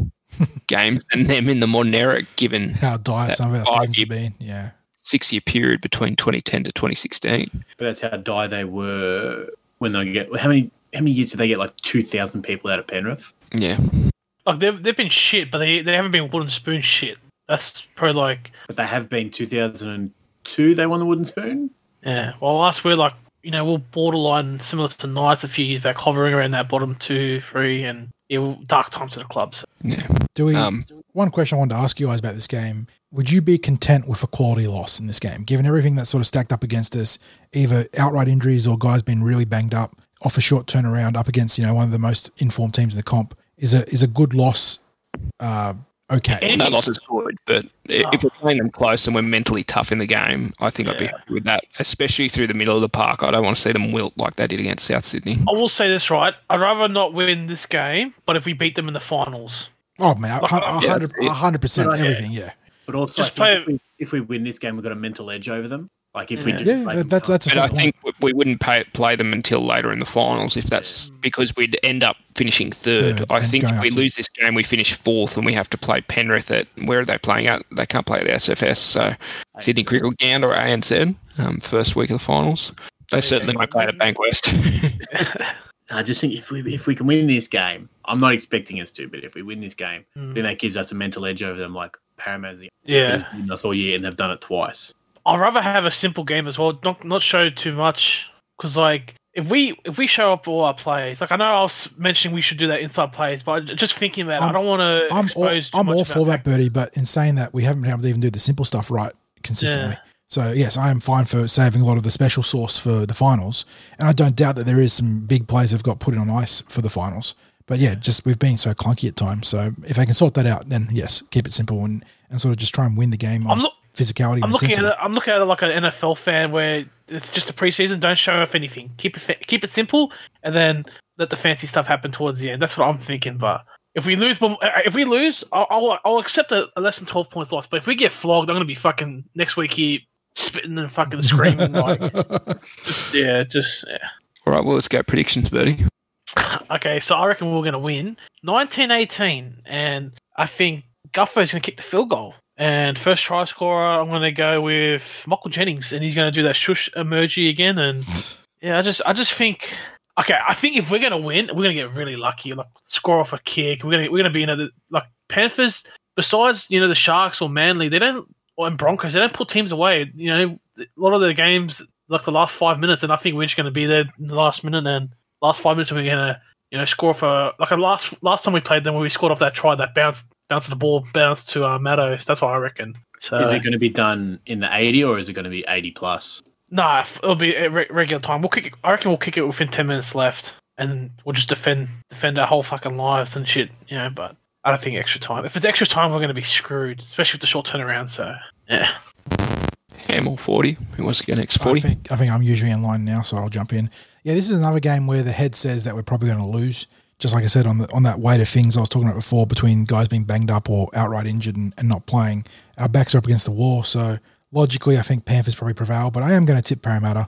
games than them in the modern era, given how dire some of our seasons have been. Yeah, 6-year period between 2010 to 2016. But that's how dire they were when they get how many years did they get like 2,000 people out of Penrith? Yeah, like they've been shit, but they haven't been wooden spoon shit. That's probably like. But they have been 2002. They won the wooden spoon. Yeah. Well, last we're like, you know, we'll borderline similar to Knights a few years back, hovering around that bottom 2, 3, and yeah, dark times at the clubs. Yeah. Do we? One question I wanted to ask you guys about this game: would you be content with a quality loss in this game, given everything that's sort of stacked up against us, either outright injuries or guys being really banged up, off a short turnaround, up against, you know, one of the most informed teams in the comp? Is a good loss? Okay. No loss is good, but if we're playing them close and we're mentally tough in the game, I think I'd be happy with that, especially through the middle of the park. I don't want to see them wilt like they did against South Sydney. I will say this, right? I'd rather not win this game, but if we beat them in the finals. Oh, man, 100% everything, yeah. But also, just if we win this game, we've got a mental edge over them. Like if we just that's a fair point. I think we wouldn't play them until later in the finals if that's because we'd end up finishing third. I think if we lose this game, we finish fourth and we have to play Penrith at where are they playing at? They can't play at the SFS, so Sydney Cricket Ground or ANZ. First week of the finals, they certainly might play at Bankwest. I just think if we can win this game, I'm not expecting us to, but if we win this game, then that gives us a mental edge over them. Like Parramatta's beaten us all year and they've done it twice. I'd rather have a simple game as well, not show too much, because like if we show up all our plays, like I know I was mentioning we should do that inside plays, but just thinking about I don't want to. I'm all for that, Bertie, but in saying that, we haven't been able to even do the simple stuff right consistently. Yeah. So yes, I am fine for saving a lot of the special sauce for the finals, and I don't doubt that there is some big plays that have got put on ice for the finals. But yeah, just we've been so clunky at times. So if I can sort that out, then yes, keep it simple and sort of just try and win the game. Physicality. I'm looking at it like an NFL fan where it's just a preseason. Don't show off anything. Keep it simple, and then let the fancy stuff happen towards the end. That's what I'm thinking. But if we lose, I'll accept a less than 12 points loss. But if we get flogged, I'm gonna be fucking next week here spitting and fucking screaming. All right. Well, let's go predictions, Bertie. Okay, so I reckon we're gonna win 19-18, and I think Guffo's gonna kick the field goal. And first try scorer, I'm going to go with Michael Jennings, and he's going to do that shush emoji again. And yeah, I just think, okay, I think if we're going to win, we're going to get really lucky, like score off a kick. We're going to be like Panthers. Besides, you know, the Sharks or Manly, or Broncos, they don't pull teams away. You know, a lot of their games, like the last 5 minutes, and I think we're just going to be there in the last minute and last 5 minutes, and we're going to, you know, score for like last time we played them, where we scored off that try that bounced the ball, bounced to Mattos. That's what I reckon. So, is it going to be done in the 80 or is it going to be 80 plus? Nah, it'll be at regular time. We'll kick it. I reckon we'll kick it within 10 minutes left, and we'll just defend our whole fucking lives and shit. You know, but I don't think extra time. If it's extra time, we're going to be screwed, especially with the short turnaround. So yeah. Hamill 40. Who wants to go next? 40. I think I'm usually in line now, so I'll jump in. Yeah, this is another game where the head says that we're probably going to lose. Just like I said, on that weight of things I was talking about before, between guys being banged up or outright injured and not playing, our backs are up against the wall. So logically, I think Panthers probably prevail, but I am going to tip Parramatta,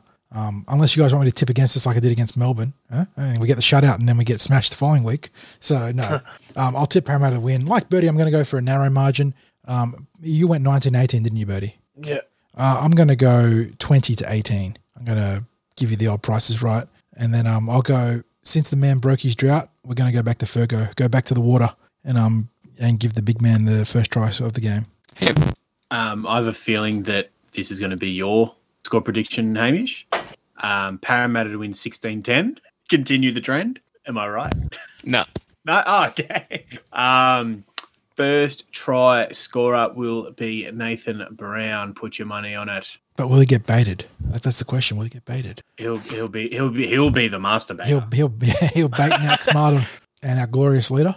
unless you guys want me to tip against us like I did against Melbourne. Huh? And we get the shutout and then we get smashed the following week. So no, I'll tip Parramatta to win. Like Bertie, I'm going to go for a narrow margin. You went 19-18, didn't you, Bertie? Yeah. I'm going to go 20-18. I'm going to give you the old prices right. And then I'll go... Since the man broke his drought, we're going to go back to Fergo, go back to the water, and give the big man the first try of the game. Yep. I have a feeling that this is going to be your score prediction, Hamish. Parramatta to win 16-10. Continue the trend. Am I right? No. No? Oh, okay. First try scorer will be Nathan Brown. Put your money on it. But will he get baited? That's the question. Will he get baited? He'll be the master baiter. He'll bait and outsmart him and our glorious leader.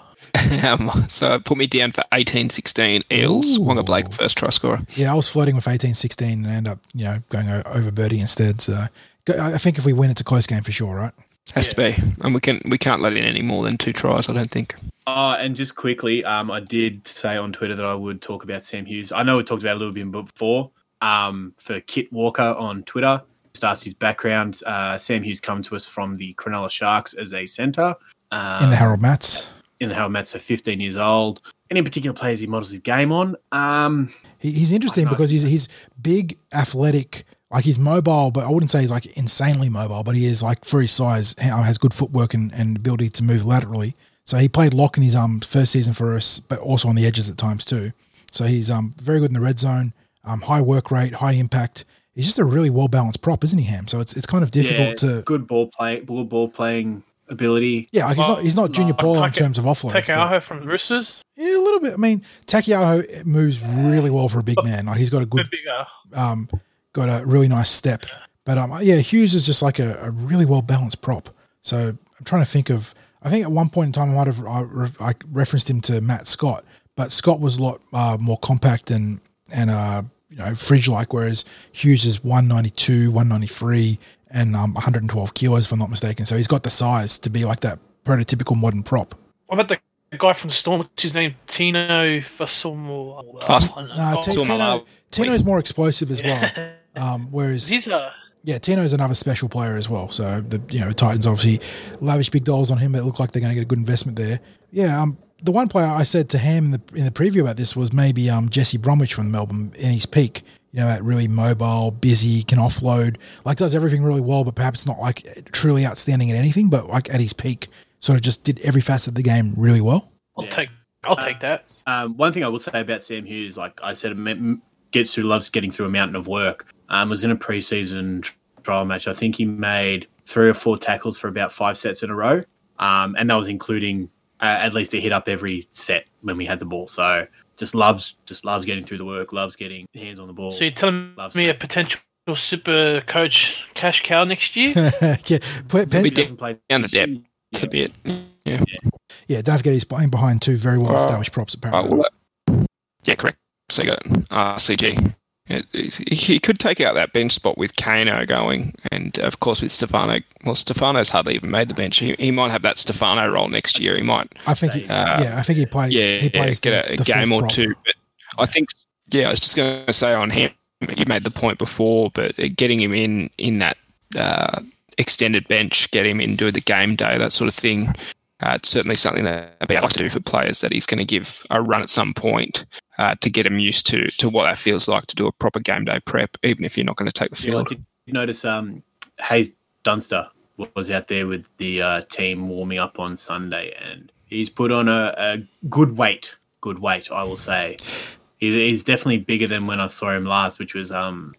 So put me down for 18-16 Eels. Waqa Blake first try scorer. Yeah, I was flirting with 18-16 and end up, you know, going over Birdie instead. So I think if we win, it's a close game for sure, right? Has to be, and we can't let in any more than 2 tries, I don't think. And just quickly, I did say on Twitter that I would talk about Sam Hughes. I know we talked about it a little bit before. For Kit Walker on Twitter, just asked his background. Sam Hughes come to us from the Cronulla Sharks as a centre. In the Harold Matts. In the Harold Matts, so 15 years old. Any particular players he models his game on? He's interesting because he's big, athletic. Like, he's mobile, but I wouldn't say he's, like, insanely mobile, but he is, like, for his size, has good footwork and ability to move laterally. So he played lock in his first season for us, but also on the edges at times too. So he's very good in the red zone, high work rate, high impact. He's just a really well-balanced prop, isn't he, Ham? So it's kind of difficult to... good ball playing ability. Yeah, like he's not Junior Paulo in terms of offload. Takiaho from the Roosters? Yeah, a little bit. I mean, Takiaho moves really well for a big man. Like, he's got a good... got a really nice step. But, Hughes is just like a really well-balanced prop. So I'm trying to think of... I think at one point in time I referenced him to Matt Scott, but Scott was a lot more compact and fridge-like, whereas Hughes is 192, 193, and 112 kilos, if I'm not mistaken. So he's got the size to be like that prototypical modern prop. What about the guy from Storm? What's his name? Tino Fasumala. Tino's more explosive as well. Whereas Tino's another special player as well. So the Titans obviously lavish big dollars on him. But it looked like they're going to get a good investment there. Yeah, the one player I said to Ham in the preview about this was maybe Jesse Bromwich from Melbourne in his peak. You know, that really mobile, busy, can offload, like does everything really well, but perhaps not like truly outstanding at anything. But like at his peak, sort of just did every facet of the game really well. I'll take that. One thing I will say about Sam Hughes, like I said, gets through, loves getting through a mountain of work. Was in a preseason trial match. I think he made 3 or 4 tackles for about 5 sets in a row, and that was including at least a hit up every set when we had the ball. So just loves getting through the work, loves getting hands on the ball. So you're telling me a potential super coach cash cow next year? Yeah, we didn't play down the depth a bit. Yeah, don't forget he's playing behind 2 very well established props apparently. Yeah, correct. So you got CG. He could take out that bench spot with Kano going, and of course with Stefano. Well, Stefano's hardly even made the bench. He might have that Stefano role next year. He might. I think he plays. Yeah, he plays a game or prop. Two. But I think. Yeah, I was just going to say on him. You made the point before, but getting him in that extended bench, get him in, do the game day, that sort of thing. It's certainly something that I'd like to do for players that he's going to give a run at some point to get him used to what that feels like to do a proper game day prep, even if you're not going to take the field. Did you notice Hayes Dunster was out there with the team warming up on Sunday, and he's put on a good weight, I will say. He's definitely bigger than when I saw him last, which was round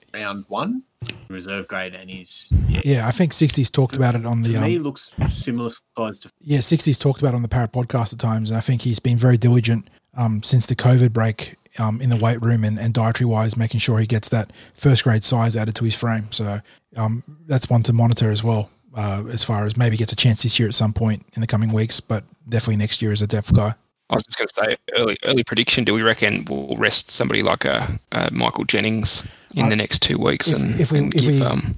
1, reserve grade, and he's... Yeah, I think 60's talked about it on the... To me, looks similar size to... Yeah, 60's talked about it on the Parrot podcast at times, and I think he's been very diligent since the COVID break in the weight room and dietary-wise, making sure he gets that first-grade size added to his frame. So that's one to monitor as well, as far as maybe gets a chance this year at some point in the coming weeks, but definitely next year as a depth guy. I was just going to say, early prediction, do we reckon we'll rest somebody like a Michael Jennings in the next 2 weeks? If we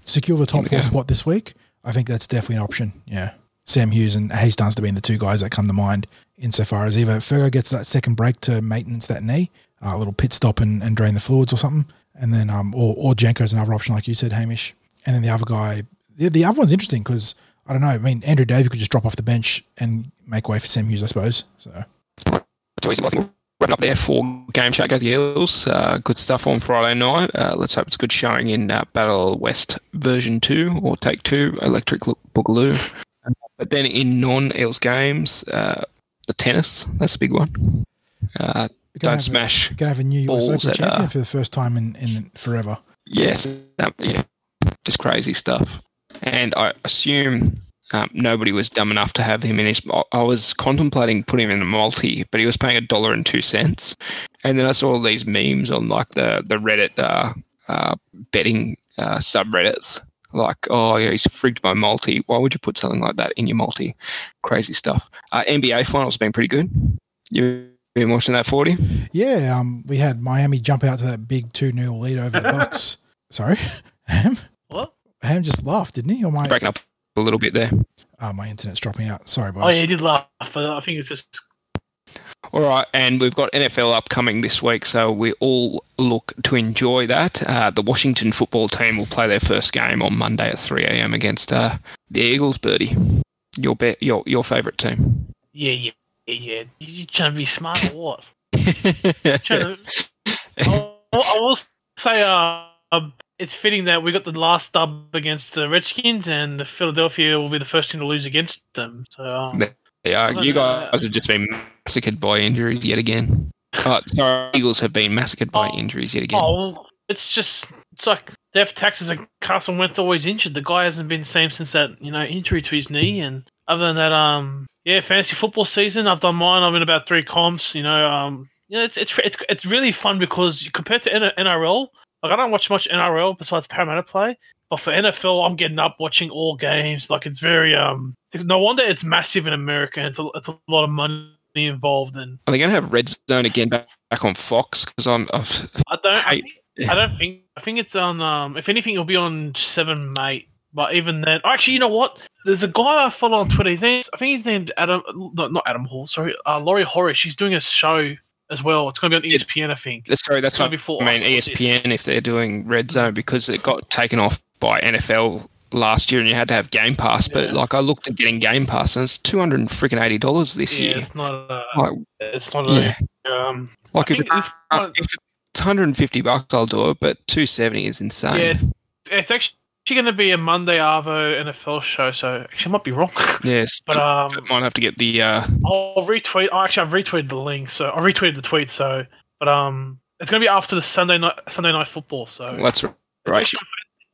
secure the top 4 spot this week, I think that's definitely an option, yeah. Sam Hughes and Hayes Dunster being the 2 guys that come to mind insofar as either Fergo gets that second break to maintenance that knee, a little pit stop and drain the fluids or something, and then or Jenko's another option like you said, Hamish. And then the other guy, the other one's interesting because, I don't know, I mean, Andrew Davey could just drop off the bench and make way for Sam Hughes, I suppose, so... We're up there for Game Check of the Eels. Good stuff on Friday night. Let's hope it's good showing in Battle West version 2 or Take 2, Electric Boogaloo. But then in non-Eels games, the tennis, that's a big one. Don't smash balls. You're going to have a new US Open champion for the first time in forever. Yes. Yeah, just crazy stuff. And I assume... nobody was dumb enough to have him in his... I was contemplating putting him in a multi, but he was paying $1.02. And then I saw all these memes on like the Reddit betting subreddits. Like, oh, yeah, he's frigged my multi. Why would you put something like that in your multi? Crazy stuff. NBA finals been pretty good. You've been watching that 40? Yeah, we had Miami jump out to that big 2-0 lead over the Bucks. Sorry? Ham? What? Ham just laughed, didn't he? Or my... Breaking up. A little bit there. My internet's dropping out. Sorry, boys. Oh, yeah, he did laugh, but I think it's just... All right, and we've got NFL upcoming this week, so we all look to enjoy that. The Washington football team will play their first game on Monday at 3 a.m. against the Eagles. Birdie, your favourite team. Yeah. You trying to be smart or what? I will say, it's fitting that we got the last dub against the Redskins, and the Philadelphia will be the first team to lose against them. So yeah, you guys have just been massacred by injuries yet again. Eagles have been massacred by injuries yet again. Oh, it's like death taxes. And Carson Wentz always injured. The guy hasn't been the same since that injury to his knee. And other than that, fantasy football season. I've done mine. I'm in about 3 comps. It's really fun because compared to NRL. Like, I don't watch much NRL besides Parramatta play, but for NFL, I'm getting up watching all games. Like, it's very no wonder it's massive in America. It's a lot of money involved. And are they going to have Red Zone again back on Fox? Because I think it's on. If anything, it'll be on 7, mate. But even then, actually, you know what? There's a guy I follow on Twitter. He's named Adam. Not Adam Hall. Sorry, Laurie Horish. He's doing a show as well. It's going to be on ESPN, I think. Sorry, that's what I mean, ESPN, if they're doing Red Zone, because it got taken off by NFL last year and you had to have Game Pass, but I looked at getting Game Pass and it's $280 this year. If it's $150, I'll do it, but $270 is insane. Yeah, it's actually going to be a Monday Arvo NFL show, so actually I might be wrong. Yes, but might have to get the. I'll retweet. I've retweeted the link, so I retweeted the tweet. So, but it's going to be after the Sunday night football. So that's right.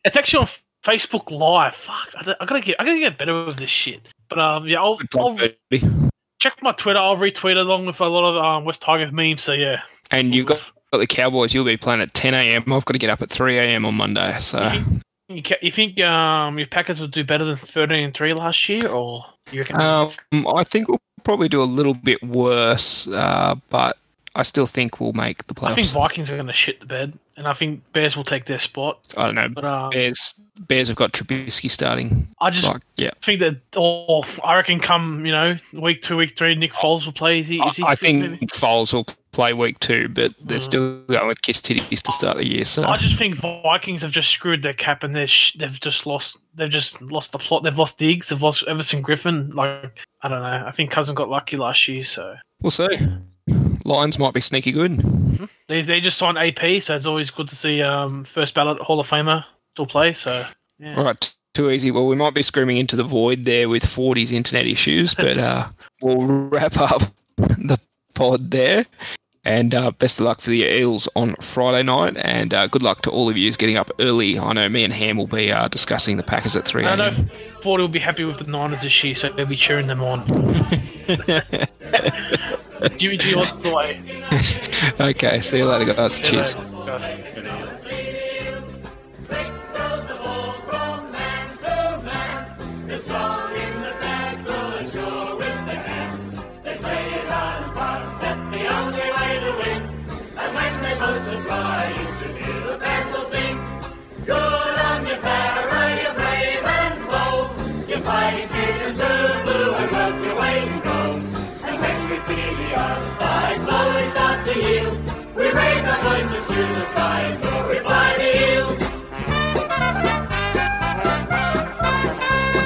It's actually on Facebook Live. Fuck, I gotta get better with this shit. But I'll check my Twitter. I'll retweet along with a lot of West Tigers memes. So yeah, and you've got the Cowboys. You'll be playing at 10 a.m. I've got to get up at 3 a.m. on Monday. So. You think your Packers will do better than 13-3 last year, or you reckon? I think we'll probably do a little bit worse, but I still think we'll make the playoffs. I think Vikings are going to shit the bed, and I think Bears will take their spot. I don't know, but Bears have got Trubisky starting. I just think that, or I reckon, come week 2, week 3, Nick Foles will play. I think Foles will play week 2, but they're still going with kiss titties to start the year. So I just think Vikings have just screwed their cap, and they've just lost the plot. They've lost Diggs, they've lost Everson Griffin. Like, I don't know. I think Cousin got lucky last year, so we'll see. Lions might be sneaky good. Mm-hmm. They just signed AP, so it's always good to see first ballot Hall of Famer still play. So yeah. All right, too easy. Well, we might be screaming into the void there with 40's internet issues, but we'll wrap up the pod there. And best of luck for the Eels on Friday night, and good luck to all of you getting up early. I know me and Ham will be discussing the Packers at 3 a.m. I know Ford will be happy with the Niners this year, so they'll be cheering them on. Jimmy G all the way. Okay, see you later, guys. Cheers. We raise our voices.